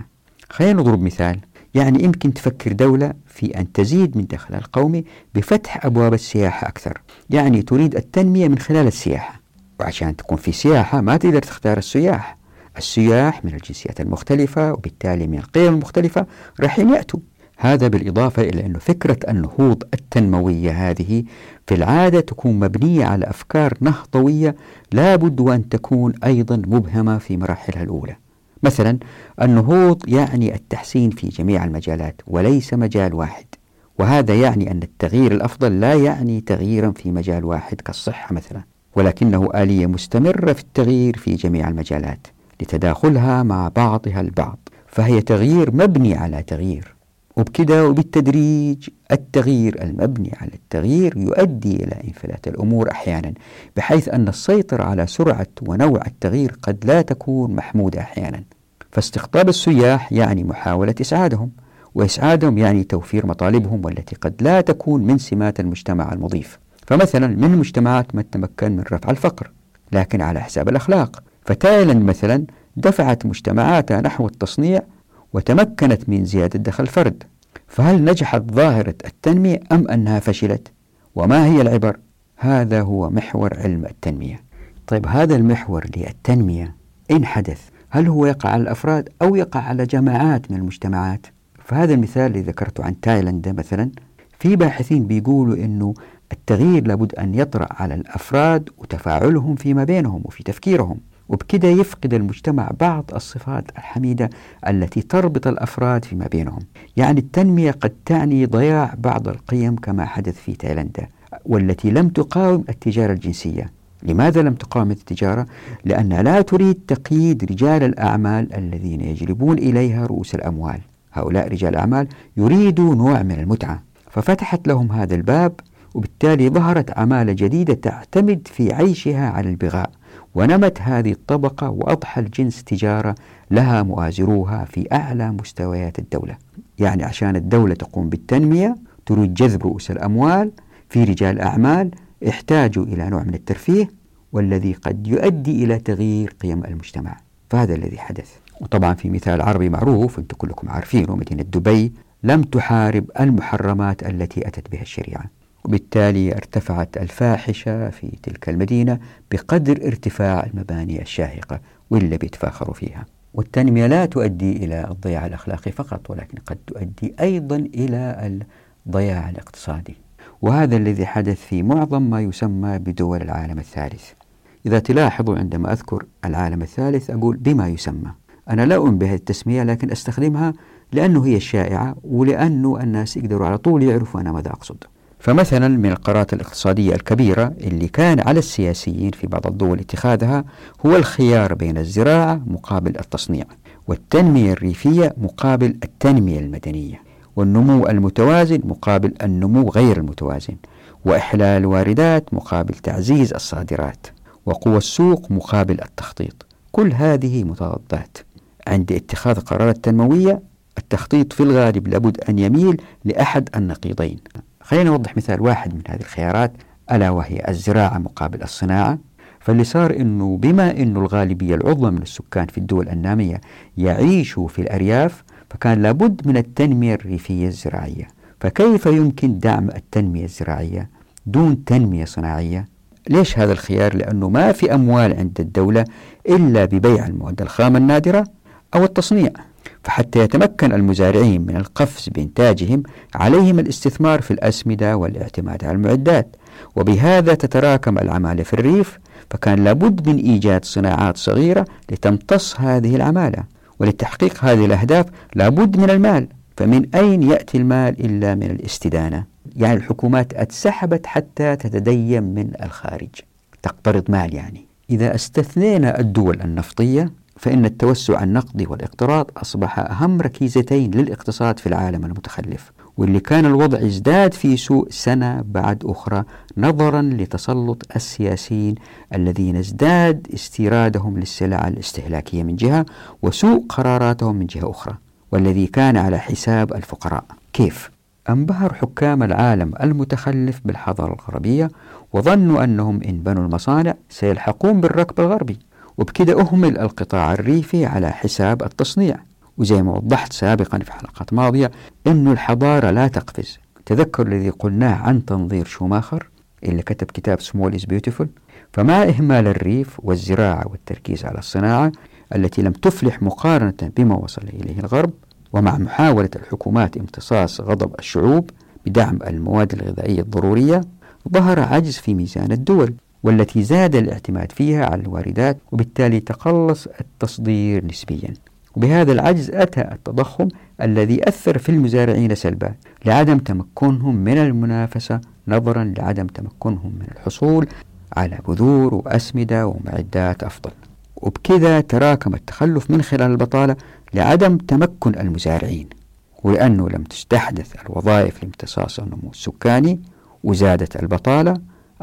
خلينا نضرب مثال، يعني يمكن تفكر دولة في أن تزيد من دخلها القومي بفتح أبواب السياحة أكثر، يعني تريد التنمية من خلال السياحة، وعشان تكون في سياحة ما تقدر تختار السياح، السياح من الجنسيات المختلفة وبالتالي من القيم المختلفة راح يأتوا. هذا بالإضافة إلى أن فكرة النهوض التنموية هذه في العادة تكون مبنية على أفكار نهضوية لا بد وأن تكون أيضا مبهمة في مراحلها الأولى. مثلا النهوض يعني التحسين في جميع المجالات وليس مجال واحد، وهذا يعني أن التغيير الأفضل لا يعني تغييرا في مجال واحد كالصحة مثلا، ولكنه آلية مستمرة في التغيير في جميع المجالات لتداخلها مع بعضها البعض، فهي تغيير مبني على تغيير، وبكده وبالتدريج التغيير المبني على التغيير يؤدي إلى انفلات الأمور أحيانا، بحيث أن السيطرة على سرعة ونوع التغيير قد لا تكون محمودة أحيانا. فاستقطاب السياح يعني محاولة إسعادهم، وإسعادهم يعني توفير مطالبهم والتي قد لا تكون من سمات المجتمع المضيف، فمثلا من المجتمعات ما تمكن من رفع الفقر لكن على حساب الأخلاق، فتايلند مثلا دفعت مجتمعاتها نحو التصنيع وتمكنت من زيادة دخل الفرد. فهل نجحت ظاهرة التنمية أم أنها فشلت؟ وما هي العبر؟ هذا هو محور علم التنمية. طيب هذا المحور للتنمية إن حدث هل هو يقع على الأفراد أو يقع على جماعات من المجتمعات؟ فهذا المثال اللي ذكرته عن تايلندا مثلا، في باحثين بيقولوا أنه التغيير لابد أن يطرأ على الأفراد وتفاعلهم فيما بينهم وفي تفكيرهم، وبكده يفقد المجتمع بعض الصفات الحميدة التي تربط الأفراد فيما بينهم. يعني التنمية قد تعني ضياع بعض القيم كما حدث في تايلندا، والتي لم تقاوم التجارة الجنسية. لماذا لم تقاوم التجارة؟ لأنها لا تريد تقييد رجال الأعمال الذين يجلبون إليها رؤوس الأموال. هؤلاء رجال الأعمال يريدوا نوع من المتعة، ففتحت لهم هذا الباب، وبالتالي ظهرت عمالة جديدة تعتمد في عيشها على البغاء، ونمت هذه الطبقة وأضحى الجنس تجارة لها مؤازروها في أعلى مستويات الدولة. يعني عشان الدولة تقوم بالتنمية تريد جذب رؤوس الأموال في رجال أعمال يحتاجوا إلى نوع من الترفيه، والذي قد يؤدي إلى تغيير قيم المجتمع. فهذا الذي حدث. وطبعا في مثال عربي معروف أنتم كلكم عارفينه، مدينة دبي لم تحارب المحرمات التي أتت بها الشريعة، وبالتالي ارتفعت الفاحشة في تلك المدينة بقدر ارتفاع المباني الشاهقة واللي بيتفاخروا فيها. والتنمية لا تؤدي إلى الضياع الأخلاقي فقط، ولكن قد تؤدي أيضا إلى الضياع الاقتصادي، وهذا الذي حدث في معظم ما يسمى بدول العالم الثالث. إذا تلاحظوا عندما أذكر العالم الثالث أقول بما يسمى، أنا لا أؤمن بهذه التسمية لكن أستخدمها لأنه هي الشائعة، ولأنه الناس يقدروا على طول يعرفوا أنا ماذا أقصد. فمثلا من القرارات الاقتصادية الكبيرة اللي كان على السياسيين في بعض الدول اتخاذها هو الخيار بين الزراعة مقابل التصنيع، والتنمية الريفية مقابل التنمية المدنية، والنمو المتوازن مقابل النمو غير المتوازن، وإحلال الواردات مقابل تعزيز الصادرات، وقوى السوق مقابل التخطيط. كل هذه متضادات. عند اتخاذ قرارات تنموية التخطيط في الغالب لابد أن يميل لأحد النقيضين. خلينا نوضح مثال واحد من هذه الخيارات، ألا وهي الزراعة مقابل الصناعة. فاللي صار أنه بما أنه الغالبية العظمى من السكان في الدول النامية يعيشوا في الأرياف، فكان لابد من التنمية الريفية الزراعية. فكيف يمكن دعم التنمية الزراعية دون تنمية صناعية؟ ليش هذا الخيار؟ لأنه ما في أموال عند الدولة إلا ببيع المواد الخام النادرة أو التصنيع، فحتى يتمكن المزارعين من القفز بإنتاجهم عليهم الاستثمار في الأسمدة والاعتماد على المعدات، وبهذا تتراكم العمالة في الريف، فكان لابد من إيجاد صناعات صغيرة لتمتص هذه العمالة. ولتحقيق هذه الأهداف لابد من المال، فمن أين يأتي المال إلا من الاستدانة؟ يعني الحكومات اتسحبت حتى تتدين من الخارج، تقترض مال. يعني إذا استثنينا الدول النفطية فإن التوسع النقدي والاقتراض أصبح أهم ركيزتين للاقتصاد في العالم المتخلف، واللي كان الوضع يزداد في سوء سنة بعد أخرى نظرا لتسلط السياسيين الذين ازداد استيرادهم للسلع الاستهلاكية من جهة، وسوء قراراتهم من جهة أخرى، والذي كان على حساب الفقراء. كيف؟ أنبهر حكام العالم المتخلف بالحضارة الغربية، وظنوا أنهم إن بنوا المصانع سيلحقون بالركب الغربي، وبكده أهمل القطاع الريفي على حساب التصنيع. وزي ما وضحت سابقا في حلقات ماضية أن الحضارة لا تقفز. تذكر الذي قلناه عن تنظير شوماخر اللي كتب كتاب Small is Beautiful. فمع إهمال الريف والزراعة والتركيز على الصناعة التي لم تفلح مقارنة بما وصل إليه الغرب، ومع محاولة الحكومات امتصاص غضب الشعوب بدعم المواد الغذائية الضرورية، ظهر عجز في ميزان الدول، والتي زاد الاعتماد فيها على الواردات، وبالتالي تقلص التصدير نسبيا. وبهذا العجز أتى التضخم الذي أثر في المزارعين سلبا لعدم تمكنهم من المنافسة، نظرا لعدم تمكنهم من الحصول على بذور وأسمدة ومعدات أفضل، وبكذا تراكم التخلف من خلال البطالة لعدم تمكن المزارعين، ولأنه لم تستحدث الوظائف لامتصاص النمو السكاني وزادت البطالة،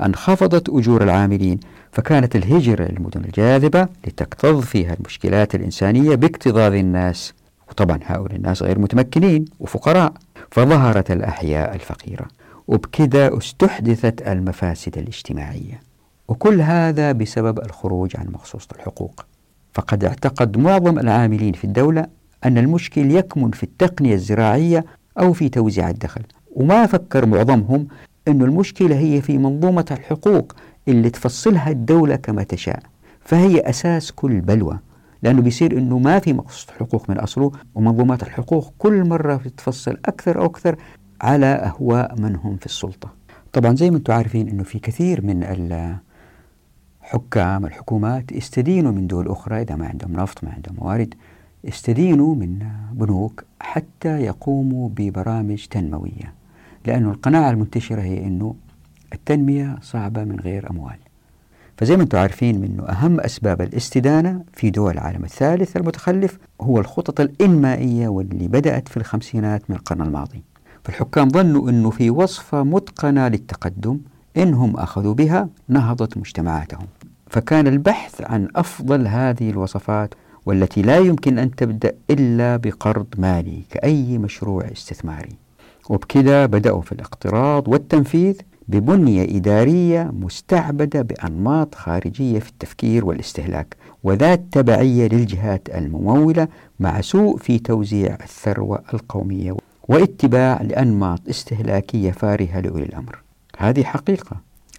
انخفضت أجور العاملين، فكانت الهجرة للمدن الجاذبة لتكتظ فيها المشكلات الإنسانية باكتظاظ الناس، وطبعا هؤلاء الناس غير متمكنين وفقراء، فظهرت الأحياء الفقيرة، وبكذا استحدثت المفاسد الاجتماعية، وكل هذا بسبب الخروج عن مخصوصة الحقوق. فقد اعتقد معظم العاملين في الدولة أن المشكل يكمن في التقنية الزراعية أو في توزيع الدخل، وما فكر معظمهم أن المشكلة هي في منظومة الحقوق اللي تفصلها الدولة كما تشاء، فهي أساس كل بلوى، لأنه بيصير أنه ما في مقصود حقوق من أصله، ومنظومات الحقوق كل مرة بتتفصل أكثر وأكثر على أهواء من هم في السلطة. طبعا زي ما أنتم عارفين أنه في كثير من الحكام الحكومات استدينوا من دول أخرى، إذا ما عندهم نفط ما عندهم موارد استدينوا من بنوك حتى يقوموا ببرامج تنموية، لأنه القناعة المنتشرة هي أنه التنمية صعبة من غير أموال. فزي ما أنتم عارفين منه أهم أسباب الاستدانة في دول العالم الثالث المتخلف هو الخطط الإنمائية واللي بدأت في الخمسينات من القرن الماضي. فالحكام ظنوا أنه في وصفة متقنة للتقدم إنهم أخذوا بها نهضت مجتمعاتهم، فكان البحث عن أفضل هذه الوصفات والتي لا يمكن أن تبدأ إلا بقرض مالي كأي مشروع استثماري، وبكذا بدأوا في الاقتراض والتنفيذ ببنية إدارية مستعبدة بأنماط خارجية في التفكير والاستهلاك وذات تبعية للجهات الممولة، مع سوء في توزيع الثروة القومية واتباع لأنماط استهلاكية فارهة لأولي الأمر. هذه حقيقة،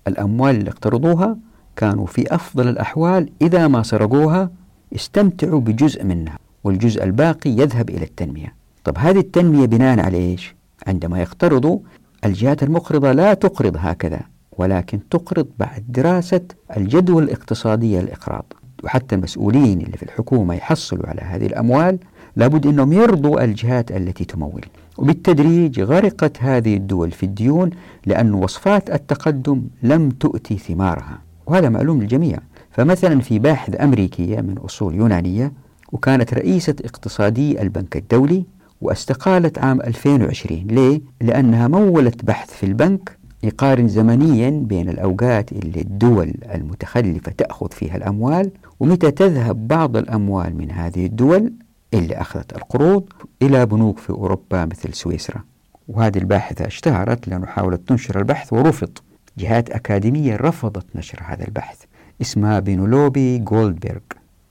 الأموال اللي اقترضوها كانوا في أفضل الأحوال إذا ما سرقوها استمتعوا بجزء منها والجزء الباقي يذهب إلى التنمية. طب هذه التنمية بناء على إيش؟ عندما يقترضوا الجهات المقرضة لا تقرض هكذا، ولكن تقرض بعد دراسة الجدوى الاقتصادية للإقراض، وحتى المسؤولين اللي في الحكومة يحصلوا على هذه الأموال لابد أنهم يرضوا الجهات التي تمول. وبالتدريج غرقت هذه الدول في الديون لأن وصفات التقدم لم تؤتي ثمارها، وهذا معلوم للجميع. فمثلا في باحثة أمريكية من أصول يونانية وكانت رئيسة اقتصادي البنك الدولي واستقالت عام ألفين وعشرين، ليه؟ لأنها مولت بحث في البنك يقارن زمنيا بين الأوقات اللي الدول المتخلفة تأخذ فيها الأموال ومتى تذهب بعض الأموال من هذه الدول اللي أخذت القروض إلى بنوك في أوروبا مثل سويسرا. وهذه الباحثة اشتهرت لأنه حاولت تنشر البحث ورفض، جهات أكاديمية رفضت نشر هذا البحث، اسمها بنولوبي جولدبرغ،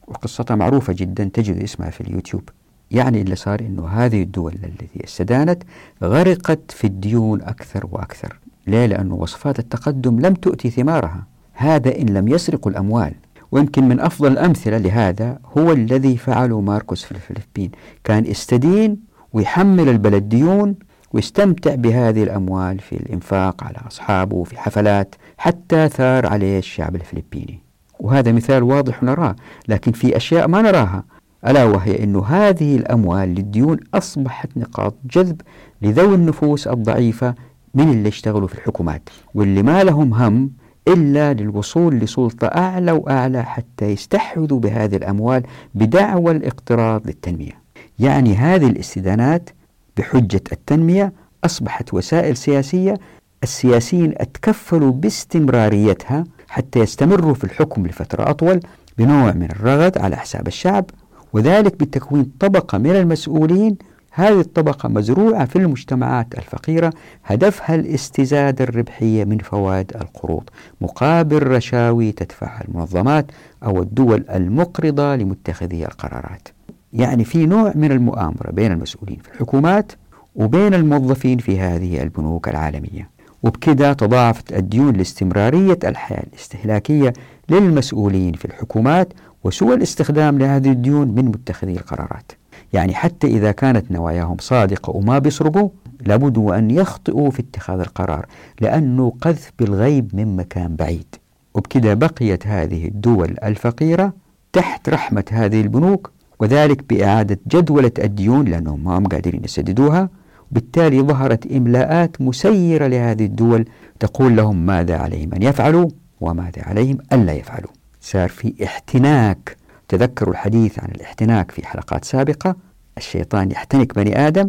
وقصتها معروفة جدا، تجد اسمها في اليوتيوب. يعني اللي صار أنه هذه الدول التي استدانت غرقت في الديون أكثر وأكثر، ليه؟ لأنه وصفات التقدم لم تؤتي ثمارها، هذا إن لم يسرقوا الأموال. ويمكن من أفضل الأمثلة لهذا هو الذي فعله ماركوس في الفلبين، كان استدين ويحمل البلد ديون ويستمتع بهذه الأموال في الإنفاق على أصحابه في حفلات، حتى ثار عليه الشعب الفلبيني. وهذا مثال واضح نراه، لكن في أشياء ما نراها، ألا وهي أن هذه الأموال للديون أصبحت نقاط جذب لذوي النفوس الضعيفة من اللي اشتغلوا في الحكومات واللي ما لهم هم إلا للوصول لسلطة أعلى وأعلى حتى يستحوذوا بهذه الأموال بدعوى الاقتراض للتنمية. يعني هذه الاستدانات بحجة التنمية أصبحت وسائل سياسية، السياسيين اتكفلوا باستمراريتها حتى يستمروا في الحكم لفترة أطول بنوع من الرغد على حساب الشعب، وذلك بتكوين طبقة من المسؤولين، هذه الطبقة مزروعة في المجتمعات الفقيرة هدفها الاستزادة الربحية من فوائد القروض مقابل رشاوي تدفعها المنظمات أو الدول المقرضة لمتخذي القرارات. يعني في نوع من المؤامرة بين المسؤولين في الحكومات وبين الموظفين في هذه البنوك العالمية، وبكذا تضاعفت الديون لاستمرارية الحياة الاستهلاكية للمسؤولين في الحكومات وسوء الاستخدام لهذه الديون من متخذي القرارات. يعني حتى إذا كانت نواياهم صادقة وما بيسرقوا لابد أن يخطئوا في اتخاذ القرار، لأنه قذف بالغيب من مكان بعيد. وبكذا بقيت هذه الدول الفقيرة تحت رحمة هذه البنوك، وذلك بإعادة جدولة الديون لأنهم ما هم قادرين يسددوها، وبالتالي ظهرت إملاءات مسيرة لهذه الدول تقول لهم ماذا عليهم أن يفعلوا وماذا عليهم ألا يفعلوا. صار في احتناك، تذكروا الحديث عن الاحتناك في حلقات سابقة، الشيطان يحتنك بني آدم،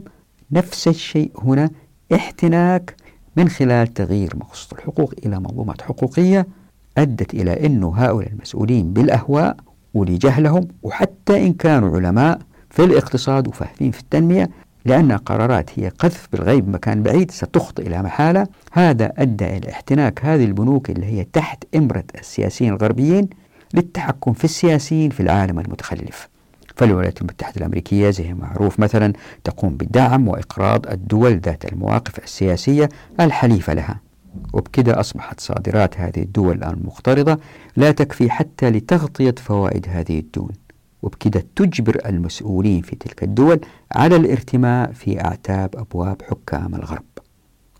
نفس الشيء هنا، احتناك من خلال تغيير مقصود الحقوق إلى منظومات حقوقية أدت إلى أنه هؤلاء المسؤولين بالأهواء ولجهلهم، وحتى إن كانوا علماء في الاقتصاد وفاهمين في التنمية لأن قرارات هي قذف بالغيب مكان بعيد ستخطئ لا محالة. هذا أدى إلى احتناك هذه البنوك اللي هي تحت إمرة السياسيين الغربيين للتحكم في السياسيين في العالم المتخلف. فالولايات المتحدة الأمريكية زي معروف مثلا تقوم بدعم وإقراض الدول ذات المواقف السياسية الحليفة لها، وبكده أصبحت صادرات هذه الدول المقترضة لا تكفي حتى لتغطية فوائد هذه الدول، وبكده تجبر المسؤولين في تلك الدول على الارتماء في أعتاب أبواب حكام الغرب.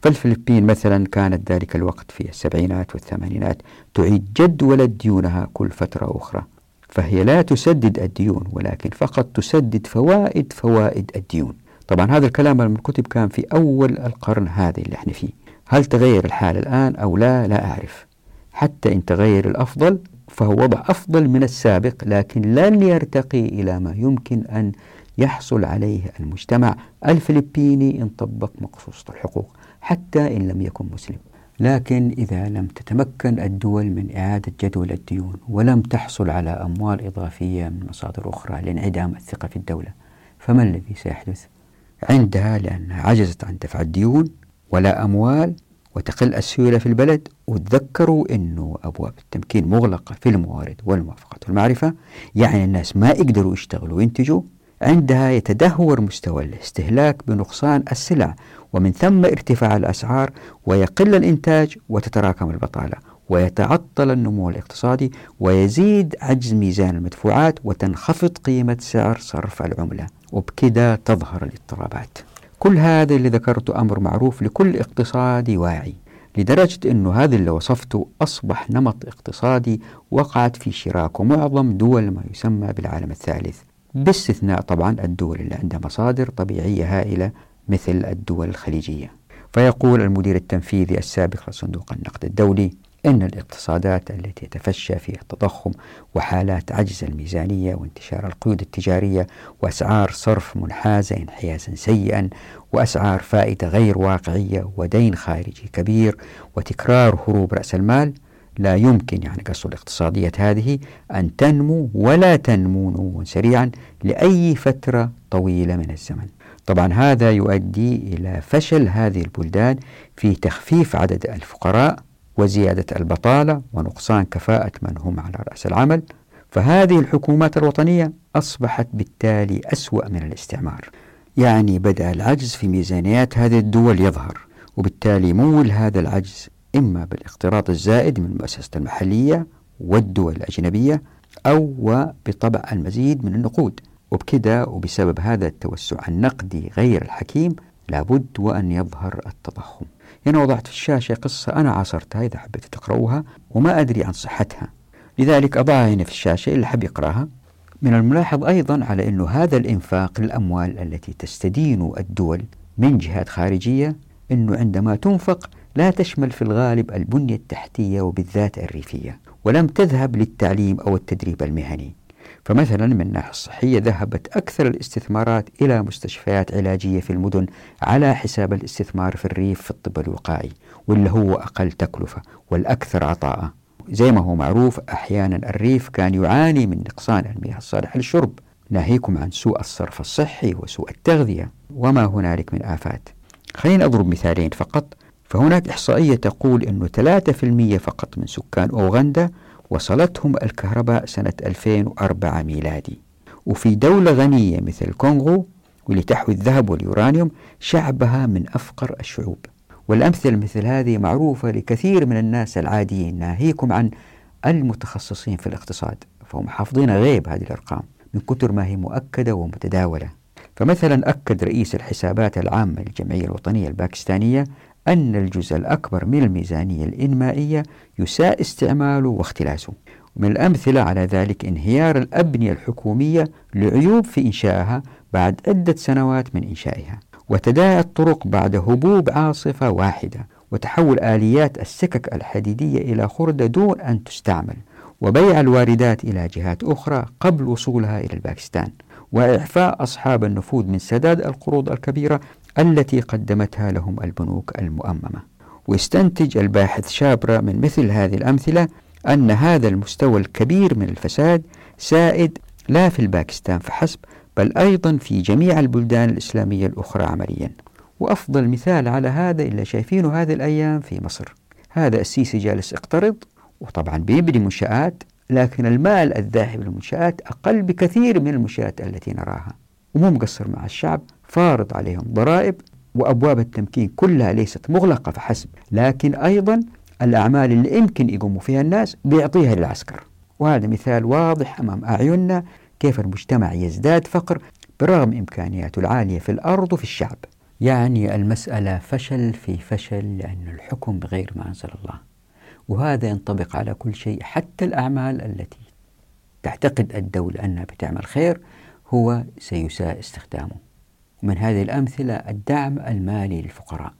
فالفلبين مثلا كانت ذلك الوقت في السبعينات والثمانينات تعيد جدول ديونها كل فترة أخرى، فهي لا تسدد الديون ولكن فقط تسدد فوائد فوائد الديون. طبعا هذا الكلام اللي كتب كان في أول القرن هذا اللي احنا فيه. هل تغير الحال الآن أو لا؟ لا أعرف. حتى إن تغير الأفضل فهو وضع أفضل من السابق، لكن لن يرتقي إلى ما يمكن أن يحصل عليه المجتمع الفلبيني إن طبق مقصوصة الحقوق، حتى إن لم يكن مسلم. لكن إذا لم تتمكن الدول من إعادة جدول الديون ولم تحصل على أموال إضافية من مصادر أخرى لانعدام الثقة في الدولة، فما الذي سيحدث؟ عندها لأنها عجزت عن دفع الديون ولا أموال وتقل السيولة في البلد. وتذكروا أنه أبواب التمكين مغلقة في الموارد والموافقة والمعرفة، يعني الناس ما يقدروا يشتغلوا وينتجوا. عندها يتدهور مستوى الاستهلاك بنقصان السلع، ومن ثم ارتفاع الأسعار ويقل الإنتاج وتتراكم البطالة ويتعطل النمو الاقتصادي ويزيد عجز ميزان المدفوعات وتنخفض قيمة سعر صرف العملة، وبكذا تظهر الاضطرابات. كل هذا اللي ذكرته أمر معروف لكل اقتصادي واعي، لدرجة أنه هذا اللي وصفته أصبح نمط اقتصادي وقعت في شراكه معظم دول ما يسمى بالعالم الثالث، باستثناء طبعا الدول اللي عندها مصادر طبيعية هائلة مثل الدول الخليجية. فيقول المدير التنفيذي السابق لصندوق النقد الدولي إن الاقتصادات التي يتفشى فيها التضخم وحالات عجز الميزانية وانتشار القيود التجارية وأسعار صرف منحازة انحيازا سيئا وأسعار فائدة غير واقعية ودين خارجي كبير وتكرار هروب رأس المال لا يمكن يعني قصر الاقتصادية هذه أن تنمو ولا تنمو نموا سريعا لأي فترة طويلة من الزمن. طبعا هذا يؤدي إلى فشل هذه البلدان في تخفيف عدد الفقراء وزيادة البطالة ونقصان كفاءة من هم على رأس العمل. فهذه الحكومات الوطنية أصبحت بالتالي أسوأ من الاستعمار، يعني بدأ العجز في ميزانيات هذه الدول يظهر، وبالتالي مول هذا العجز إما بالاقتراض الزائد من المؤسسة المحلية والدول الأجنبية أو بطبع المزيد من النقود. وبكده وبسبب هذا التوسع النقدي غير الحكيم لابد وأن يظهر التضخم. هنا وضعت في الشاشة قصة أنا عاصرتها إذا حبيت تقرأوها وما أدري عن صحتها، لذلك أضعها هنا في الشاشة اللي حب يقرأها. من الملاحظ أيضا على أنه هذا الإنفاق للأموال التي تستدين الدول من جهات خارجية أنه عندما تنفق لا تشمل في الغالب البنية التحتية وبالذات الريفية، ولم تذهب للتعليم أو التدريب المهني. فمثلا من الناحية الصحية ذهبت أكثر الاستثمارات إلى مستشفيات علاجية في المدن على حساب الاستثمار في الريف في الطب الوقائي، واللي هو أقل تكلفة والأكثر عطاء. زي ما هو معروف أحيانا الريف كان يعاني من نقصان المياه الصالحة للشرب، ناهيكم عن سوء الصرف الصحي وسوء التغذية وما هنالك من آفات. خلينا أضرب مثالين فقط. فهناك إحصائية تقول أنه ثلاثة بالمئة فقط من سكان أوغندا وصلتهم الكهرباء سنة ألفين وأربعة ميلادي، وفي دولة غنية مثل كونغو واللي تحوي الذهب واليورانيوم شعبها من أفقر الشعوب. والأمثلة مثل هذه معروفة لكثير من الناس العاديين، ناهيكم عن المتخصصين في الاقتصاد، فهم حافظين غيب هذه الأرقام من كثر ما هي مؤكدة ومتداولة. فمثلا أكد رئيس الحسابات العامة للجمعية الوطنية الباكستانية أن الجزء الأكبر من الميزانية الإنمائية يساء استعماله واختلاسه. ومن الأمثلة على ذلك انهيار الأبنية الحكومية لعيوب في إنشائها بعد عدة سنوات من إنشائها، وتداعي الطرق بعد هبوب عاصفة واحدة، وتحول آليات السكك الحديدية إلى خردة دون أن تستعمل، وبيع الواردات إلى جهات أخرى قبل وصولها إلى باكستان، وإعفاء أصحاب النفوذ من سداد القروض الكبيرة التي قدمتها لهم البنوك المؤممة. ويستنتج الباحث شابرة من مثل هذه الأمثلة أن هذا المستوى الكبير من الفساد سائد لا في باكستان فحسب، بل أيضا في جميع البلدان الإسلامية الأخرى عمليا. وأفضل مثال على هذا اللي شايفينه هذه الأيام في مصر. هذا السيسي جالس اقترض وطبعا بيبني منشآت، لكن المال الذاهب للمنشآت أقل بكثير من المنشآت التي نراها، ومو مقصر مع الشعب، فارض عليهم ضرائب، وأبواب التمكين كلها ليست مغلقة فحسب، لكن أيضا الأعمال اللي يمكن يقوموا فيها الناس بيعطيها للعسكر. وهذا مثال واضح أمام أعيننا كيف المجتمع يزداد فقر برغم إمكانياته العالية في الأرض وفي الشعب. يعني المسألة فشل في فشل، لأن الحكم بغير ما أنزل الله، وهذا ينطبق على كل شيء، حتى الأعمال التي تعتقد الدولة أنها بتعمل خير هو سيساء استخدامه. ومن هذه الأمثلة الدعم المالي للفقراء.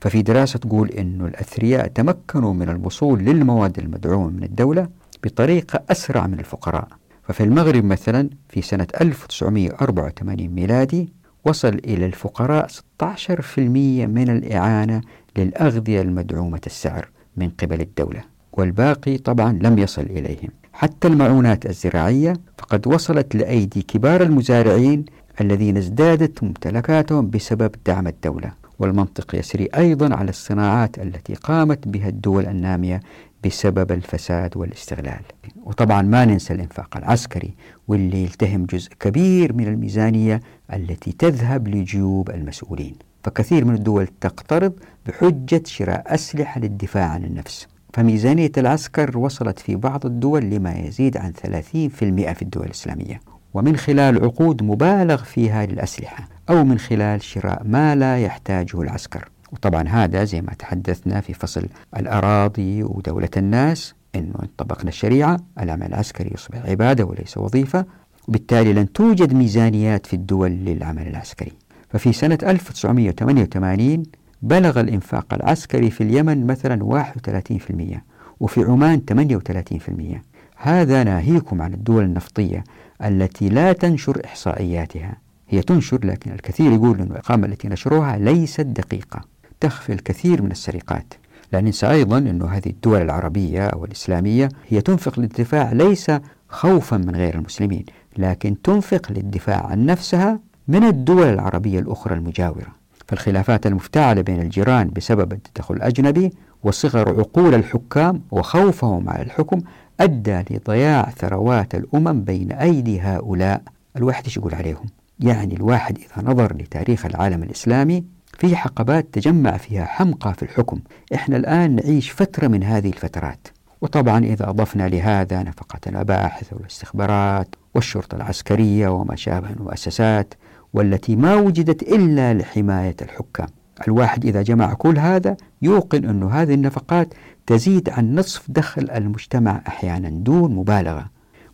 ففي دراسة تقول أن الأثرياء تمكنوا من الوصول للمواد المدعومة من الدولة بطريقة أسرع من الفقراء. ففي المغرب مثلا في سنة ألف وتسعمئة وأربعة وثمانين ميلادي وصل إلى الفقراء ستة عشر بالمئة من الإعانة للأغذية المدعومة السعر من قبل الدولة، والباقي طبعا لم يصل إليهم. حتى المعونات الزراعية فقد وصلت لأيدي كبار المزارعين الذين ازدادت ممتلكاتهم بسبب دعم الدولة. والمنطق يسري أيضا على الصناعات التي قامت بها الدول النامية بسبب الفساد والاستغلال. وطبعا ما ننسى الإنفاق العسكري، واللي يلتهم جزء كبير من الميزانية التي تذهب لجيوب المسؤولين. فكثير من الدول تقترض بحجة شراء أسلحة للدفاع عن النفس، فميزانية العسكر وصلت في بعض الدول لما يزيد عن ثلاثين بالمئة في الدول الإسلامية، ومن خلال عقود مبالغ فيها للأسلحة، أو من خلال شراء ما لا يحتاجه العسكر. وطبعا هذا زي ما تحدثنا في فصل الأراضي ودولة الناس، إنه إن طبقنا الشريعة العمل العسكري يصبح عبادة وليس وظيفة، وبالتالي لن توجد ميزانيات في الدول للعمل العسكري. ففي سنة ألف وتسعمئة وثمانية وثمانين بلغ الإنفاق العسكري في اليمن مثلا واحد وثلاثين بالمئة، وفي عمان ثمانية وثلاثين بالمئة. هذا ناهيكم عن الدول النفطية التي لا تنشر إحصائياتها، هي تنشر لكن الكثير يقول أن الأرقام التي نشروها ليست دقيقة، تخفي الكثير من السرقات. لا ننسى أيضا أن هذه الدول العربية أو الإسلامية هي تنفق للدفاع ليس خوفا من غير المسلمين، لكن تنفق للدفاع عن نفسها من الدول العربية الأخرى المجاورة. فالخلافات المفتعلة بين الجيران بسبب التدخل الأجنبي وصغر عقول الحكام وخوفهم على الحكم أدى لضياع ثروات الأمم بين أيدي هؤلاء. الواحد إيش يقول عليهم؟ يعني الواحد إذا نظر لتاريخ العالم الإسلامي في حقبات تجمع فيها حمقى في الحكم، إحنا الآن نعيش فترة من هذه الفترات. وطبعا إذا أضفنا لهذا نفقة المباحث والاستخبارات والشرطة العسكرية وما شابه المؤسسات، والتي ما وجدت إلا لحماية الحكام، الواحد إذا جمع كل هذا يوقن أن هذه النفقات تزيد عن نصف دخل المجتمع أحيانا دون مبالغة.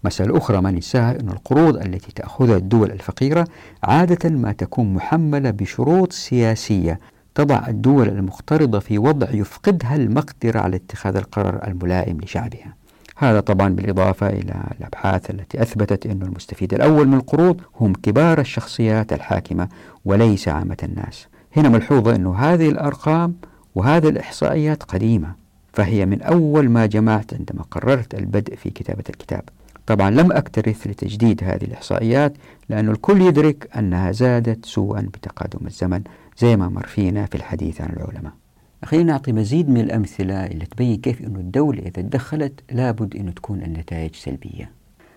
مسألة أخرى ما ننساها أن القروض التي تأخذها الدول الفقيرة عادة ما تكون محملة بشروط سياسية تضع الدول المقترضة في وضع يفقدها المقدرة على اتخاذ القرار الملائم لشعبها. هذا طبعا بالإضافة إلى الأبحاث التي أثبتت أن المستفيد الأول من القروض هم كبار الشخصيات الحاكمة وليس عامة الناس. هنا ملحوظة أن هذه الأرقام وهذه الإحصائيات قديمة، فهي من أول ما جمعت عندما قررت البدء في كتابة الكتاب. طبعا لم أكترث لتجديد هذه الإحصائيات، لأن الكل يدرك أنها زادت سوءا بتقادم الزمن زي ما مر فينا في الحديث عن العلماء. خلينا نعطي مزيد من الأمثلة اللي تبين كيف أن الدولة إذا تدخلت لابد أن تكون النتائج سلبية.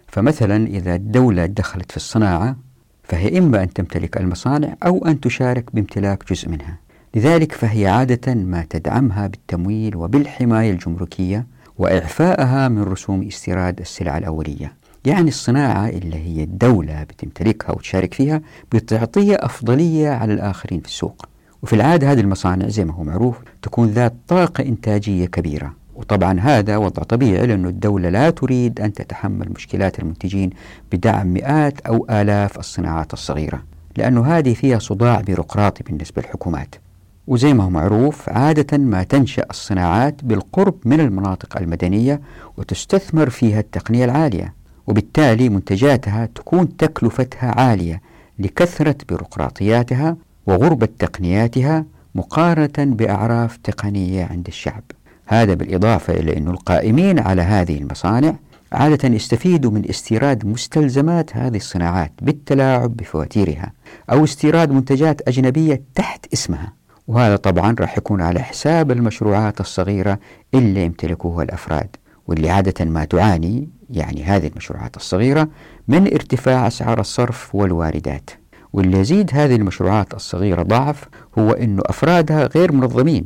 فمثلا إذا الدولة تدخلت في الصناعة فهي إما أن تمتلك المصانع أو أن تشارك بامتلاك جزء منها، لذلك فهي عادة ما تدعمها بالتمويل وبالحماية الجمركية وإعفائها من رسوم استيراد السلع الأولية. يعني الصناعة اللي هي الدولة بتمتلكها وتشارك فيها بتعطيها أفضلية على الآخرين في السوق. وفي العادة هذه المصانع زي ما هو معروف تكون ذات طاقة إنتاجية كبيرة، وطبعا هذا وضع طبيعي لأن الدولة لا تريد أن تتحمل مشكلات المنتجين بدعم مئات أو آلاف الصناعات الصغيرة، لأن هذه فيها صداع بيروقراطي بالنسبة للحكومات. وزي ما هو معروف عادة ما تنشأ الصناعات بالقرب من المناطق المدنية وتستثمر فيها التقنية العالية، وبالتالي منتجاتها تكون تكلفتها عالية لكثرة بيروقراطياتها وغربة تقنياتها مقارنة بأعراف تقنية عند الشعب. هذا بالإضافة إلى أن القائمين على هذه المصانع عادة يستفيدوا من استيراد مستلزمات هذه الصناعات بالتلاعب بفواتيرها أو استيراد منتجات أجنبية تحت اسمها، وهذا طبعا راح يكون على حساب المشروعات الصغيرة اللي يمتلكوها الأفراد، واللي عادة ما تعاني يعني هذه المشروعات الصغيرة من ارتفاع أسعار الصرف والواردات. واللي يزيد هذه المشروعات الصغيرة ضعف هو أنه أفرادها غير منظمين،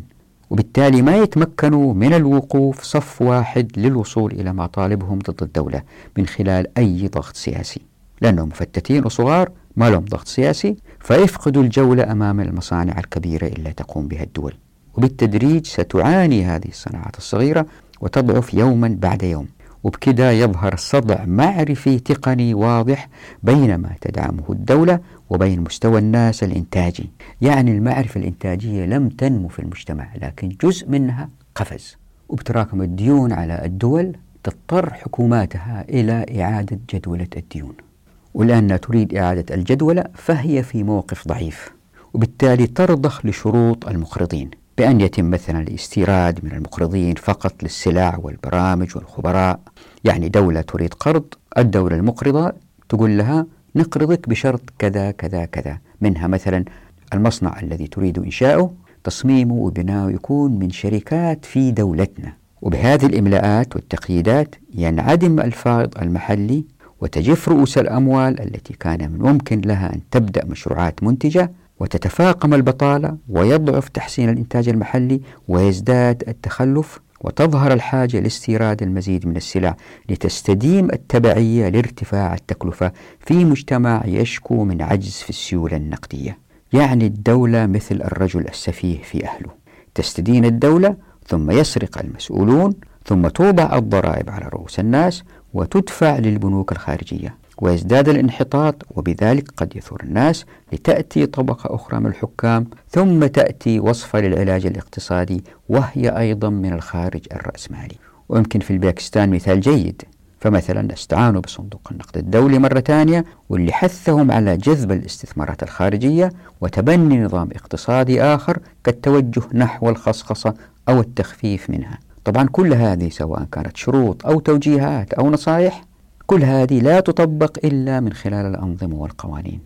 وبالتالي ما يتمكنوا من الوقوف صف واحد للوصول إلى مطالبهم ضد الدولة من خلال أي ضغط سياسي، لأنهم مفتتين وصغار ما لهم ضغط سياسي، فيفقدوا الجولة أمام المصانع الكبيرة اللي تقوم بها الدول. وبالتدريج ستعاني هذه الصناعات الصغيرة وتضعف يوما بعد يوم، وبكذا يظهر صدع معرفي تقني واضح بين ما تدعمه الدولة وبين مستوى الناس الإنتاجي. يعني المعرفة الإنتاجية لم تنمو في المجتمع، لكن جزء منها قفز، وبتراكم الديون على الدول تضطر حكوماتها إلى إعادة جدولة الديون، والآن تريد إعادة الجدولة فهي في موقف ضعيف، وبالتالي ترضخ لشروط المقرضين بأن يتم مثلا الاستيراد من المقرضين فقط للسلع والبرامج والخبراء. يعني دولة تريد قرض، الدولة المقرضة تقول لها نقرضك بشرط كذا كذا كذا، منها مثلا المصنع الذي تريد إنشاؤه تصميمه وبناؤه يكون من شركات في دولتنا. وبهذه الإملاءات والتقييدات ينعدم الفائض المحلي، وتجف رؤوس الأموال التي كان من ممكن لها أن تبدأ مشروعات منتجة، وتتفاقم البطالة، ويضعف تحسين الإنتاج المحلي، ويزداد التخلف، وتظهر الحاجة لاستيراد المزيد من السلع لتستديم التبعية لارتفاع التكلفة في مجتمع يشكو من عجز في السيولة النقدية. يعني الدولة مثل الرجل السفيه في أهله، تستدين الدولة ثم يسرق المسؤولون، ثم توضع الضرائب على رؤوس الناس وتدفع للبنوك الخارجية، ويزداد الانحطاط، وبذلك قد يثور الناس لتأتي طبقة أخرى من الحكام، ثم تأتي وصفة للعلاج الاقتصادي وهي أيضا من الخارج الرأسمالي. ويمكن في الباكستان مثال جيد، فمثلا استعانوا بصندوق النقد الدولي مرة تانية، واللي حثهم على جذب الاستثمارات الخارجية وتبني نظام اقتصادي آخر كالتوجه نحو الخصخصة أو التخفيف منها. طبعا كل هذه سواء كانت شروط أو توجيهات أو نصائح، كل هذه لا تطبق إلا من خلال الأنظمة والقوانين،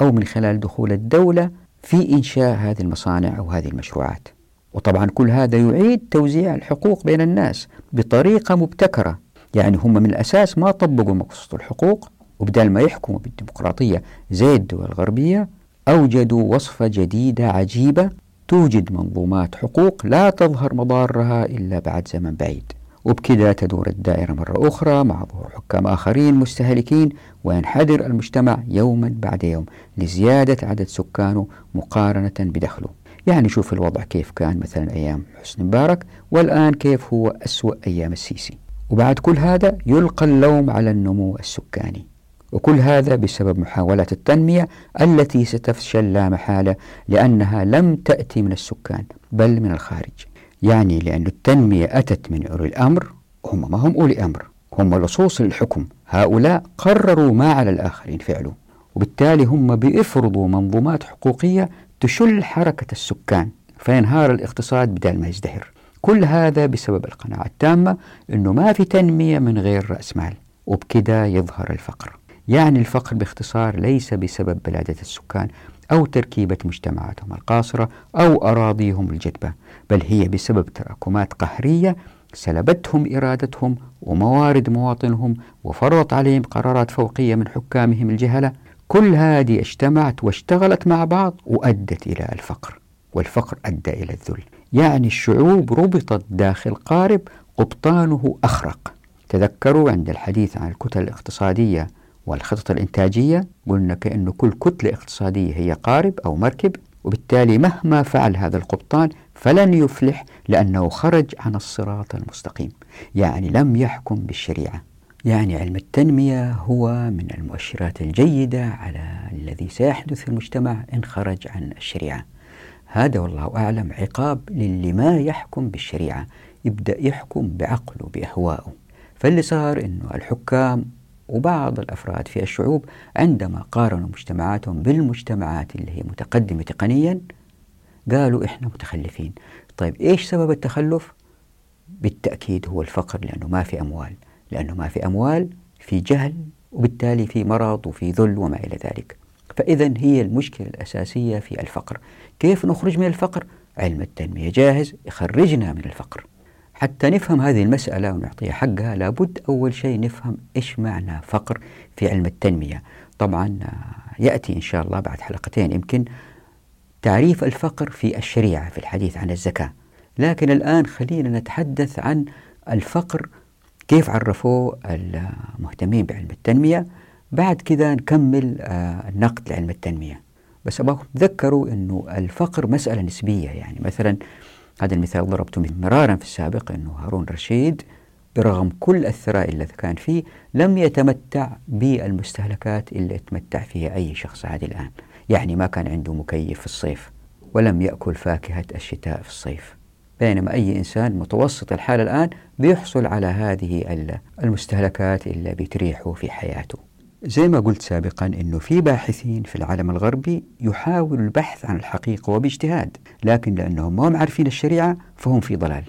أو من خلال دخول الدولة في إنشاء هذه المصانع أو هذه المشروعات. وطبعا كل هذا يعيد توزيع الحقوق بين الناس بطريقة مبتكرة، يعني هم من الأساس ما طبقوا مقصود الحقوق، وبدال ما يحكموا بالديمقراطية زي الدول الغربية أوجدوا وصفة جديدة عجيبة، توجد منظومات حقوق لا تظهر مضارها إلا بعد زمن بعيد. وبكذا تدور الدائرة مرة أخرى مع ظهور حكام آخرين مستهلكين، وينحدر المجتمع يوما بعد يوم لزيادة عدد سكانه مقارنة بدخله. يعني شوف الوضع كيف كان مثلا أيام حسني مبارك، والآن كيف هو أسوأ أيام السيسي. وبعد كل هذا يلقى اللوم على النمو السكاني، وكل هذا بسبب محاولات التنمية التي ستفشل لا محالة، لأنها لم تأتي من السكان بل من الخارج. يعني لأن التنمية أتت من أولي الأمر، هم ما هم أولي أمر، هم لصوص الحكم، هؤلاء قرروا ما على الآخرين فعله، وبالتالي هم بيفرضوا منظومات حقوقية تشل حركة السكان، فينهار الاقتصاد بدل ما يزدهر. كل هذا بسبب القناعة التامة أنه ما في تنمية من غير رأس مال، وبكذا يظهر الفقر. يعني الفقر باختصار ليس بسبب بلادة السكان أو تركيبة مجتمعاتهم القاصرة أو أراضيهم الجدبة، بل هي بسبب تراكمات قهرية سلبتهم إرادتهم وموارد مواطنهم، وفرضت عليهم قرارات فوقية من حكامهم الجهلة. كل هذه اجتمعت واشتغلت مع بعض وأدت إلى الفقر، والفقر أدى إلى الذل. يعني الشعوب ربطت داخل قارب قبطانه أخرق. تذكروا عند الحديث عن الكتل الاقتصادية والخطط الإنتاجية قلنا كأنه كل كتلة اقتصادية هي قارب أو مركب، وبالتالي مهما فعل هذا القبطان فلن يفلح، لأنه خرج عن الصراط المستقيم، يعني لم يحكم بالشريعة. يعني علم التنمية هو من المؤشرات الجيدة على الذي سيحدث في المجتمع إن خرج عن الشريعة. هذا والله أعلم عقاب للي ما يحكم بالشريعة، يبدأ يحكم بعقله بأهوائه. فاللي صار إنه الحكام وبعض الأفراد في الشعوب عندما قارنوا مجتمعاتهم بالمجتمعات اللي هي متقدمة تقنيا قالوا إحنا متخلفين. طيب إيش سبب التخلف؟ بالتأكيد هو الفقر، لأنه ما في أموال، لأنه ما في أموال، في جهل، وبالتالي في مرض وفي ذل وما إلى ذلك. فإذن هي المشكلة الأساسية في الفقر. كيف نخرج من الفقر؟ علم التنمية جاهز يخرجنا من الفقر. حتى نفهم هذه المسألة ونعطيها حقها لابد أول شيء نفهم إيش معنى فقر في علم التنمية. طبعا يأتي إن شاء الله بعد حلقتين يمكن تعريف الفقر في الشريعة في الحديث عن الزكاة، لكن الآن خلينا نتحدث عن الفقر كيف عرفوه المهتمين بعلم التنمية، بعد كذا نكمل النقد لعلم التنمية. بس أبغاكم تذكروا أنه الفقر مسألة نسبية، يعني مثلا هذا المثال ضربته مرارا في السابق أنه هارون رشيد برغم كل الثراء الذي كان فيه لم يتمتع بالمستهلكات اللي يتمتع فيها أي شخص عادي الآن، يعني ما كان عنده مكيف في الصيف ولم يأكل فاكهة الشتاء في الصيف، بينما أي إنسان متوسط الحال الآن بيحصل على هذه المستهلكات اللي بتريحه في حياته. زي ما قلت سابقا أنه في باحثين في العالم الغربي يحاولوا البحث عن الحقيقة وباجتهاد، لكن لأنهم ما هم عارفين الشريعة فهم في ضلال.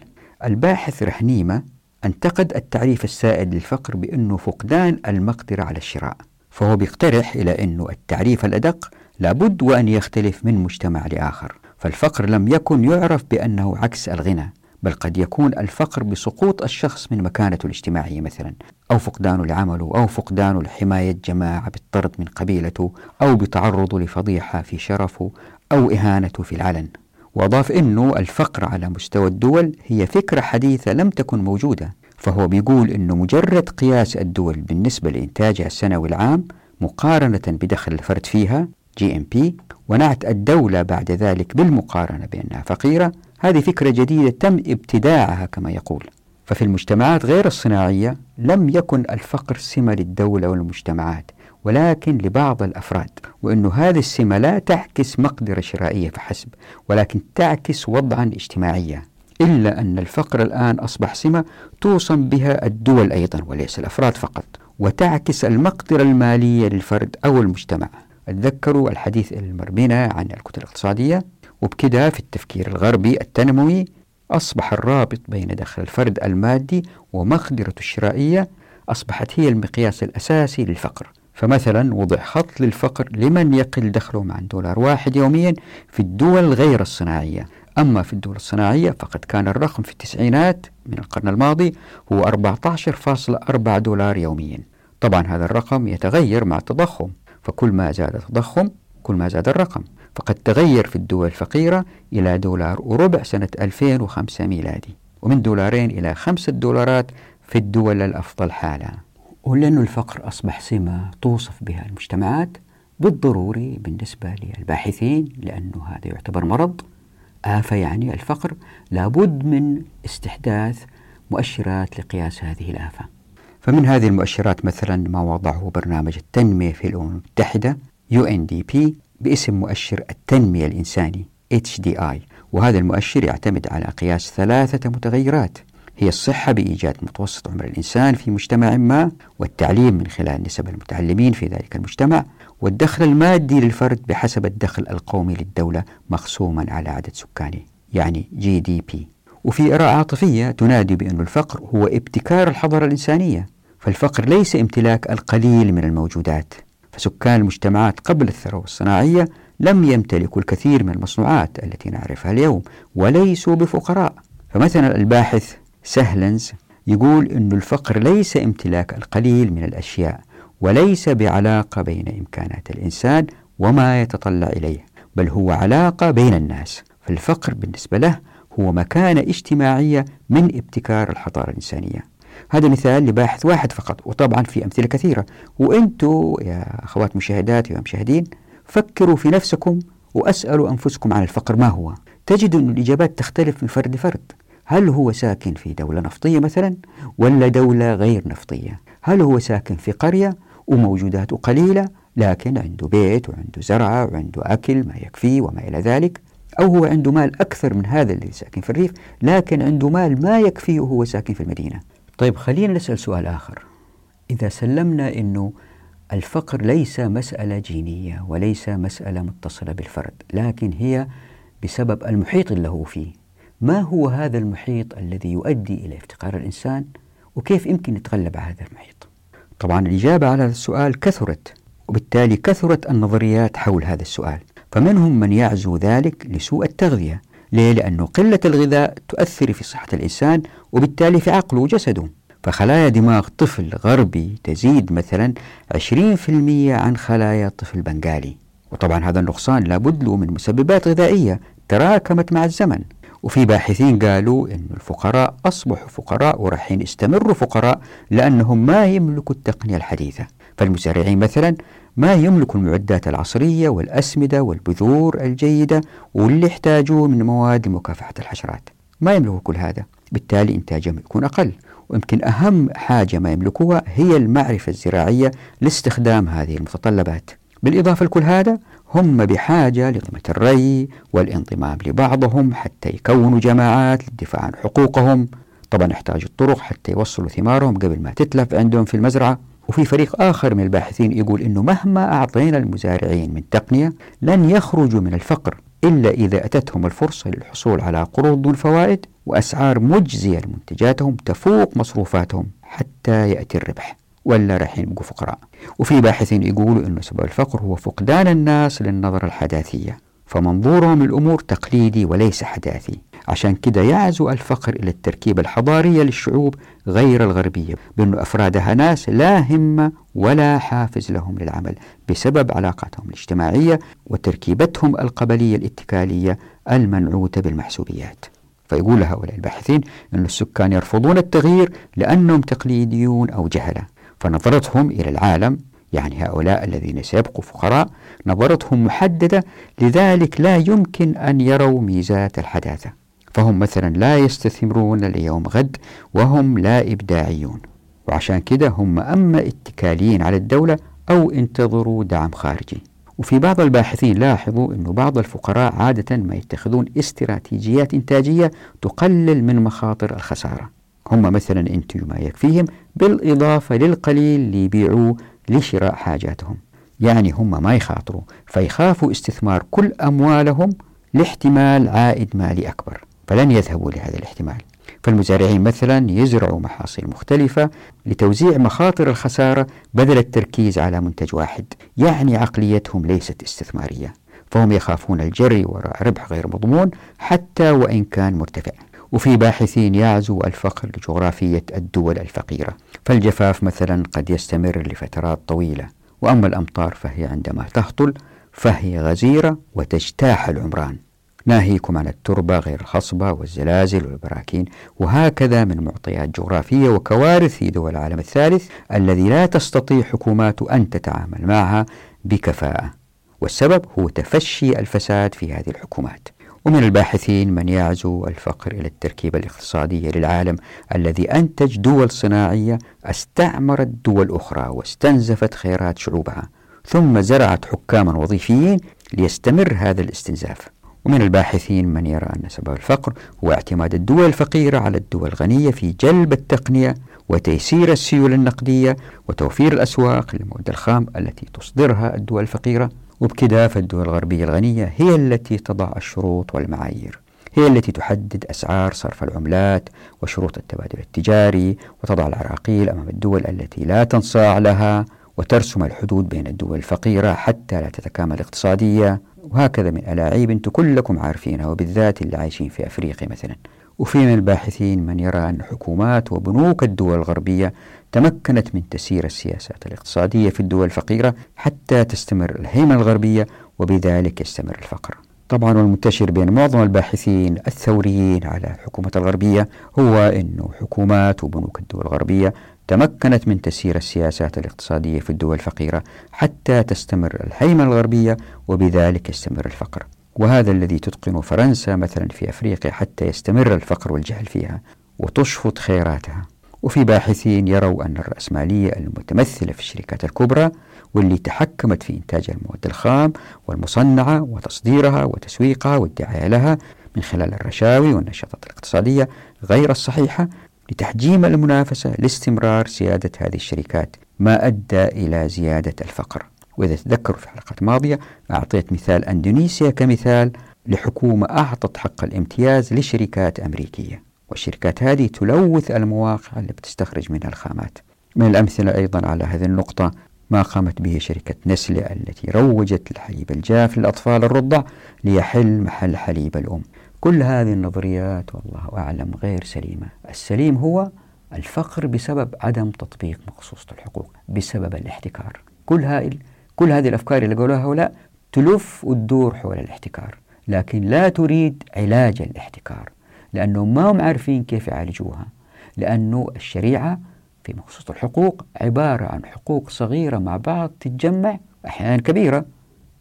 الباحث رحنيمة انتقد التعريف السائد للفقر بأنه فقدان المقدرة على الشراء، فهو بيقترح إلى أنه التعريف الأدق لابد وأن يختلف من مجتمع لآخر، فالفقر لم يكن يعرف بأنه عكس الغنى، بل قد يكون الفقر بسقوط الشخص من مكانته الاجتماعية مثلا، أو فقدانه لعمله، أو فقدانه لحماية جماعة بالطرد من قبيلته، أو بتعرضه لفضيحة في شرفه، أو إهانته في العلن. وأضاف أنه الفقر على مستوى الدول هي فكرة حديثة لم تكن موجودة، فهو بيقول أنه مجرد قياس الدول بالنسبة لإنتاجها السنوي العام مقارنة بدخل الفرد فيها جي إم بي ونعت الدولة بعد ذلك بالمقارنة بأنها فقيرة، هذه فكرة جديدة تم ابتداعها كما يقول. ففي المجتمعات غير الصناعية لم يكن الفقر سمة للدولة والمجتمعات ولكن لبعض الأفراد، وأن هذه السمة لا تعكس مقدرة شرائية فحسب ولكن تعكس وضعا اجتماعيا، إلا أن الفقر الآن أصبح سمة توصم بها الدول أيضا وليس الأفراد فقط، وتعكس المقدرة المالية للفرد أو المجتمع. اتذكروا الحديث المربينا عن الكتلة الاقتصادية. وبكده في التفكير الغربي التنموي أصبح الرابط بين دخل الفرد المادي ومقدرته الشرائية أصبحت هي المقياس الأساسي للفقر. فمثلا وضع خط للفقر لمن يقل دخلهم عن دولار واحد يوميا في الدول غير الصناعية، أما في الدول الصناعية فقد كان الرقم في التسعينات من القرن الماضي هو أربعة عشر فاصلة أربعة دولار يوميا. طبعا هذا الرقم يتغير مع التضخم، فكل ما زاد التضخم كل ما زاد الرقم، فقد تغير في الدول الفقيرة إلى دولار وربع سنة ألفين وخمسة ميلادي، ومن دولارين إلى خمسة دولارات في الدول الأفضل حالة. ولأن الفقر أصبح سمة توصف بها المجتمعات بالضروري بالنسبة للباحثين، لأنه هذا يعتبر مرض آفة، يعني الفقر لابد من استحداث مؤشرات لقياس هذه الآفة. فمن هذه المؤشرات مثلا ما وضعه برنامج التنمية في الأمم المتحدة يو إن دي بي باسم مؤشر التنمية الإنساني إتش دي آي، وهذا المؤشر يعتمد على قياس ثلاثة متغيرات هي الصحة بإيجاد متوسط عمر الإنسان في مجتمع ما، والتعليم من خلال نسب المتعلمين في ذلك المجتمع، والدخل المادي للفرد بحسب الدخل القومي للدولة مقسوما على عدد سكانه يعني جي دي بي. وفي آراء عاطفية تنادي بأن الفقر هو ابتكار الحضارة الإنسانية، فالفقر ليس امتلاك القليل من الموجودات، فسكان المجتمعات قبل الثروة الصناعية لم يمتلكوا الكثير من المصنوعات التي نعرفها اليوم وليسوا بفقراء. فمثلا الباحث سهلنز يقول أن الفقر ليس امتلاك القليل من الأشياء وليس بعلاقة بين إمكانات الإنسان وما يتطلع إليه، بل هو علاقة بين الناس، فالفقر بالنسبة له هو مكانة اجتماعية من ابتكار الحضارة الإنسانية. هذا مثال لباحث واحد فقط، وطبعا في أمثلة كثيرة، وأنتوا يا أخوات مشاهدات ومشاهدين فكروا في نفسكم وأسألوا أنفسكم عن الفقر ما هو، تجدوا أن الإجابات تختلف من فرد لفرد. هل هو ساكن في دولة نفطية مثلا ولا دولة غير نفطية؟ هل هو ساكن في قرية وموجوداته قليلة لكن عنده بيت وعنده زرعة وعنده أكل ما يكفيه وما إلى ذلك، أو هو عنده مال أكثر من هذا اللي ساكن في الريف لكن عنده مال ما يكفيه وهو ساكن في المدينة؟ طيب خلينا نسأل سؤال آخر. إذا سلمنا أنه الفقر ليس مسألة جينية وليس مسألة متصلة بالفرد، لكن هي بسبب المحيط اللي هو فيه، ما هو هذا المحيط الذي يؤدي إلى افتقار الإنسان وكيف يمكن نتغلب على هذا المحيط؟ طبعا الإجابة على هذا السؤال كثرت، وبالتالي كثرت النظريات حول هذا السؤال، فمنهم من يعزو ذلك لسوء التغذية. ليه؟ لأن قلة الغذاء تؤثر في صحة الإنسان وبالتالي في عقله وجسده. فخلايا دماغ طفل غربي تزيد مثلا عشرين بالمئة عن خلايا طفل بنغالي، وطبعا هذا النقصان لابد له من مسببات غذائية تراكمت مع الزمن. وفي باحثين قالوا أن الفقراء أصبحوا فقراء ورحين يستمروا فقراء لأنهم ما يملكوا التقنية الحديثة. فالمزارعين مثلا ما يملكوا المعدات العصرية والأسمدة والبذور الجيدة واللي يحتاجوه من مواد لمكافحة الحشرات، ما يملكوا كل هذا، بالتالي إنتاجهم يكون أقل. ويمكن أهم حاجة ما يملكوها هي المعرفة الزراعية لاستخدام هذه المتطلبات. بالإضافة لكل هذا هم بحاجة لخدمة الري والانضمام لبعضهم حتى يكونوا جماعات للدفاع عن حقوقهم. طبعا يحتاجوا الطرق حتى يوصلوا ثمارهم قبل ما تتلف عندهم في المزرعة. وفي فريق آخر من الباحثين يقول إنه مهما أعطينا المزارعين من تقنية لن يخرجوا من الفقر إلا إذا أتتهم الفرصة للحصول على قروض دون فوائد وأسعار مجزية لمنتجاتهم تفوق مصروفاتهم حتى يأتي الربح، ولا راح يبقوا فقراء. وفي باحثين يقولوا أن سبب الفقر هو فقدان الناس للنظرة الحداثية، فمنظورهم للأمور تقليدي وليس حداثي. عشان كده يعزو الفقر إلى التركيبة الحضارية للشعوب غير الغربية، بأن أفرادها ناس لا همة ولا حافز لهم للعمل بسبب علاقاتهم الاجتماعية وتركيبتهم القبلية الاتكالية المنعوتة بالمحسوبيات. فيقول هؤلاء الباحثين أن السكان يرفضون التغيير لأنهم تقليديون أو جهلة، فنظرتهم إلى العالم، يعني هؤلاء الذين سيبقوا فقراء، نظرتهم محددة، لذلك لا يمكن أن يروا ميزات الحداثة. فهم مثلا لا يستثمرون ليوم غد، وهم لا إبداعيون، وعشان كده هم أما اتكاليين على الدولة أو انتظروا دعم خارجي. وفي بعض الباحثين لاحظوا أن بعض الفقراء عادة ما يتخذون استراتيجيات إنتاجية تقلل من مخاطر الخسارة، هم مثلا انتجوا ما يكفيهم بالإضافة للقليل اللي يبيعوه لشراء حاجاتهم، يعني هم ما يخاطروا، فيخافوا استثمار كل أموالهم لاحتمال عائد مالي أكبر، فلن يذهبوا لهذا الاحتمال. فالمزارعين مثلا يزرعوا محاصيل مختلفة لتوزيع مخاطر الخسارة بدل التركيز على منتج واحد، يعني عقليتهم ليست استثمارية، فهم يخافون الجري وراء ربح غير مضمون حتى وإن كان مرتفع. وفي باحثين يعزو الفقر لجغرافية الدول الفقيرة، فالجفاف مثلا قد يستمر لفترات طويلة، وأما الأمطار فهي عندما تهطل فهي غزيرة وتجتاح العمران، ناهيكم عن التربة غير الخصبة والزلازل والبراكين، وهكذا من معطيات جغرافية وكوارث في دول العالم الثالث الذي لا تستطيع حكوماته أن تتعامل معها بكفاءة، والسبب هو تفشي الفساد في هذه الحكومات. ومن الباحثين من يعزو الفقر إلى التركيبة الاقتصادية للعالم الذي أنتج دول صناعية استعمرت دول أخرى واستنزفت خيرات شعوبها، ثم زرعت حكاما وظيفيين ليستمر هذا الاستنزاف. ومن الباحثين من يرى أن سبب الفقر هو اعتماد الدول الفقيرة على الدول الغنية في جلب التقنية وتيسير السيولة النقدية وتوفير الأسواق للمواد الخام التي تصدرها الدول الفقيرة. وبكذا فالدول الغربية الغنية هي التي تضع الشروط والمعايير، هي التي تحدد أسعار صرف العملات وشروط التبادل التجاري، وتضع العراقيل أمام الدول التي لا تنصاع لها، وترسم الحدود بين الدول الفقيرة حتى لا تتكامل اقتصادية، وهكذا من ألاعيب أنتم كلكم عارفينها، وبالذات اللي عايشين في أفريقيا مثلا. وفي من الباحثين من يرى أن حكومات وبنوك الدول الغربية تمكنت من تسيير السياسات الاقتصادية في الدول الفقيرة حتى تستمر الهيمنة الغربية، وبذلك يستمر الفقر. طبعا والمنتشر بين معظم الباحثين الثوريين على الحكومة الغربية هو أن حكومات وبنوك الدول الغربية تمكنت من تسيير السياسات الاقتصادية في الدول الفقيرة حتى تستمر الهيمنة الغربية، وبذلك يستمر الفقر. وهذا الذي تتقن فرنسا مثلا في أفريقيا حتى يستمر الفقر والجهل فيها وتشفط خيراتها. وفي باحثين يروا أن الرأسمالية المتمثلة في الشركات الكبرى واللي تحكمت في إنتاج المواد الخام والمصنعة وتصديرها وتسويقها والدعاية لها من خلال الرشاوي والنشاطات الاقتصادية غير الصحيحة لتحجيم المنافسة لاستمرار سيادة هذه الشركات، ما أدى إلى زيادة الفقر. وإذا تذكروا في حلقات ماضية أعطيت مثال أندونيسيا كمثال لحكومة أعطت حق الامتياز لشركات أمريكية، والشركات هذه تلوث المواقع اللي بتستخرج منها الخامات. من الأمثلة أيضا على هذه النقطة ما قامت به شركة نسلة التي روجت الحليب الجاف للأطفال الرضع ليحل محل حليب الأم. كل هذه النظريات والله أعلم غير سليمة. السليم هو الفقر بسبب عدم تطبيق مقصوصة الحقوق، بسبب الاحتكار. كل هائل كل هذه الأفكار اللي قالوها هؤلاء تلف وتدور حول الاحتكار، لكن لا تريد علاج الاحتكار، لأنه ما هم عارفين كيف يعالجوها، لأنه الشريعة في مخصوص الحقوق عبارة عن حقوق صغيرة مع بعض تتجمع، أحيانا كبيرة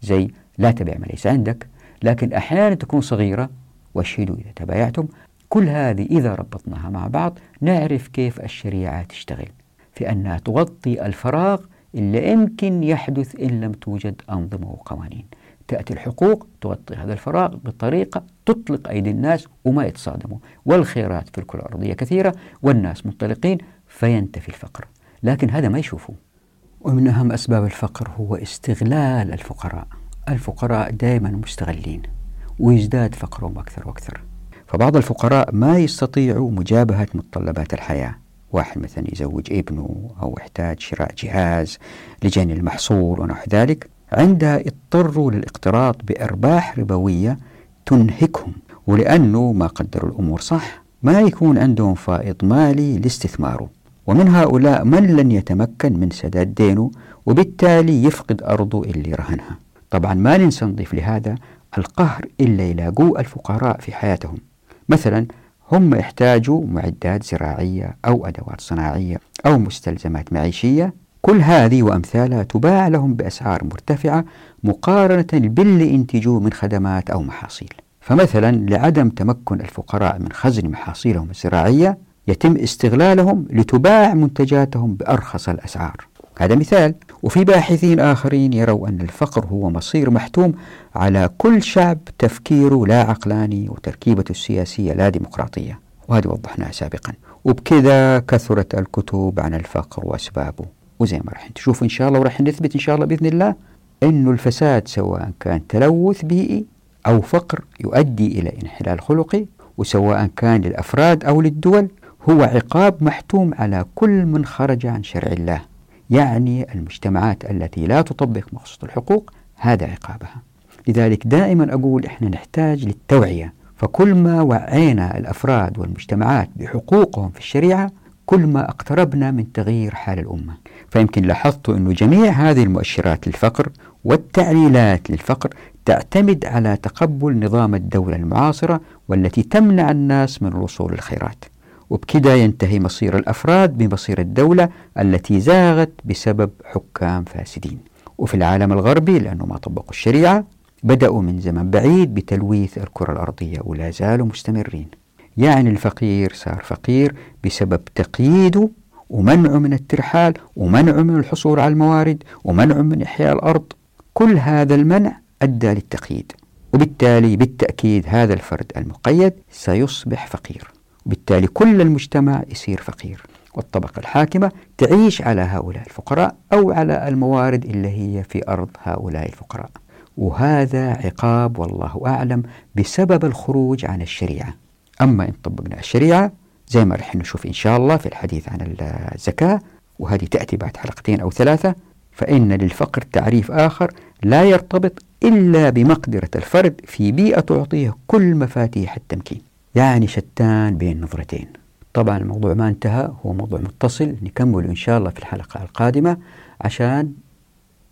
زي لا تبيع ما ليس عندك، لكن أحيانا تكون صغيرة واشهدوا إذا تبايعتم. كل هذه إذا ربطناها مع بعض نعرف كيف الشريعة تشتغل في أنها تغطي الفراغ اللي يمكن يحدث إن لم توجد أنظمة وقوانين. تأتي الحقوق تغطي هذا الفراغ بطريقة تطلق أيدي الناس وما يتصادموا، والخيرات في الكرة الأرضية كثيرة والناس منطلقين فينتفي الفقر، لكن هذا ما يشوفوه. ومن أهم أسباب الفقر هو استغلال الفقراء. الفقراء دائما مستغلين ويزداد فقرهم أكثر وأكثر. فبعض الفقراء ما يستطيعوا مجابهة متطلبات الحياة، واحد مثلا يزوج ابنه أو يحتاج شراء جهاز لجني المحصول ونحو ذلك، عندها اضطروا للاقتراض بأرباح ربوية تنهكهم، ولأنه ما قدروا الأمور صح ما يكون عندهم فائض مالي لاستثماره، ومن هؤلاء من لن يتمكن من سداد دينه وبالتالي يفقد أرضه اللي رهنها. طبعا ما ننسى نضيف لهذا القهر اللي يلاقوه الفقراء في حياتهم. مثلا هم يحتاجوا معدات زراعية أو أدوات صناعية أو مستلزمات معيشية، كل هذه وأمثالها تباع لهم بأسعار مرتفعة مقارنة باللي انتجوه من خدمات أو محاصيل. فمثلا لعدم تمكن الفقراء من خزن محاصيلهم الزراعية يتم استغلالهم لتباع منتجاتهم بأرخص الأسعار، هذا مثال. وفي باحثين آخرين يروا أن الفقر هو مصير محتوم على كل شعب تفكيره لا عقلاني وتركيبته السياسية لا ديمقراطية، وهذا وضحناه سابقا. وبكذا كثرت الكتب عن الفقر وأسبابه، وزي ما راح تشوف إن شاء الله وراح نثبت إن شاء الله بإذن الله أنه الفساد سواء كان تلوث بيئي أو فقر يؤدي إلى انحلال خلقي، وسواء كان للأفراد أو للدول هو عقاب محتوم على كل من خرج عن شرع الله. يعني المجتمعات التي لا تطبق مقصود الحقوق هذا عقابها. لذلك دائما أقول إحنا نحتاج للتوعية، فكل ما وعينا الأفراد والمجتمعات بحقوقهم في الشريعة كل ما اقتربنا من تغيير حال الأمة. فيمكن لاحظتوا أن جميع هذه المؤشرات للفقر والتعليلات للفقر تعتمد على تقبل نظام الدولة المعاصرة والتي تمنع الناس من الوصول للخيرات، وبكذا ينتهي مصير الأفراد بمصير الدولة التي زاغت بسبب حكام فاسدين. وفي العالم الغربي لأنه ما طبقوا الشريعة بدأوا من زمن بعيد بتلويث الكرة الأرضية ولا زالوا مستمرين. يعني الفقير صار فقير بسبب تقييده ومنعه من الترحال ومنعه من الحصول على الموارد ومنعه من إحياء الأرض، كل هذا المنع أدى للتقييد، وبالتالي بالتأكيد هذا الفرد المقيد سيصبح فقير، وبالتالي كل المجتمع يصير فقير، والطبقة الحاكمة تعيش على هؤلاء الفقراء أو على الموارد اللي هي في أرض هؤلاء الفقراء. وهذا عقاب والله أعلم بسبب الخروج عن الشريعة. أما إن طبقنا الشريعة زي ما رح نشوف إن شاء الله في الحديث عن الزكاة، وهذه تأتي بعد حلقتين أو ثلاثة، فإن للفقر تعريف آخر لا يرتبط إلا بمقدرة الفرد في بيئة تعطيه كل مفاتيح التمكين. يعني شتان بين نظرتين. طبعا الموضوع ما انتهى، هو موضوع متصل، نكمل إن شاء الله في الحلقة القادمة عشان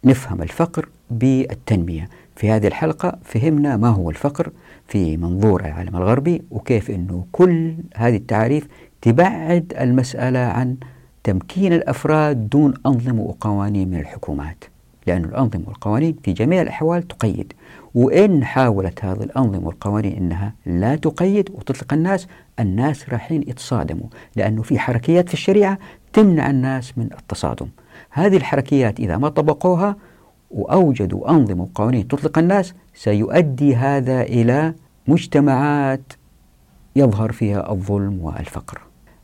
نفهم الفقر بالتنمية. في هذه الحلقة فهمنا ما هو الفقر في منظور العالم الغربي، وكيف أنه كل هذه التعاريف تبعد المسألة عن تمكين الأفراد دون أنظمة وقوانين من الحكومات، لأن الأنظمة والقوانين في جميع الأحوال تقيد، وإن حاولت هذه الأنظمة والقوانين أنها لا تقيد وتطلق الناس، الناس راحين يتصادموا، لأنه في حركيات في الشريعة تمنع الناس من التصادم. هذه الحركيات إذا ما طبقوها وأوجدوا أنظمة وقوانين تطلق الناس سيؤدي هذا إلى مجتمعات يظهر فيها الظلم والفقر.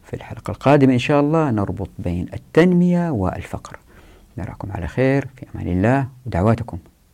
في الحلقة القادمة إن شاء الله نربط بين التنمية والفقر. نراكم على خير، في أمان الله ودعواتكم.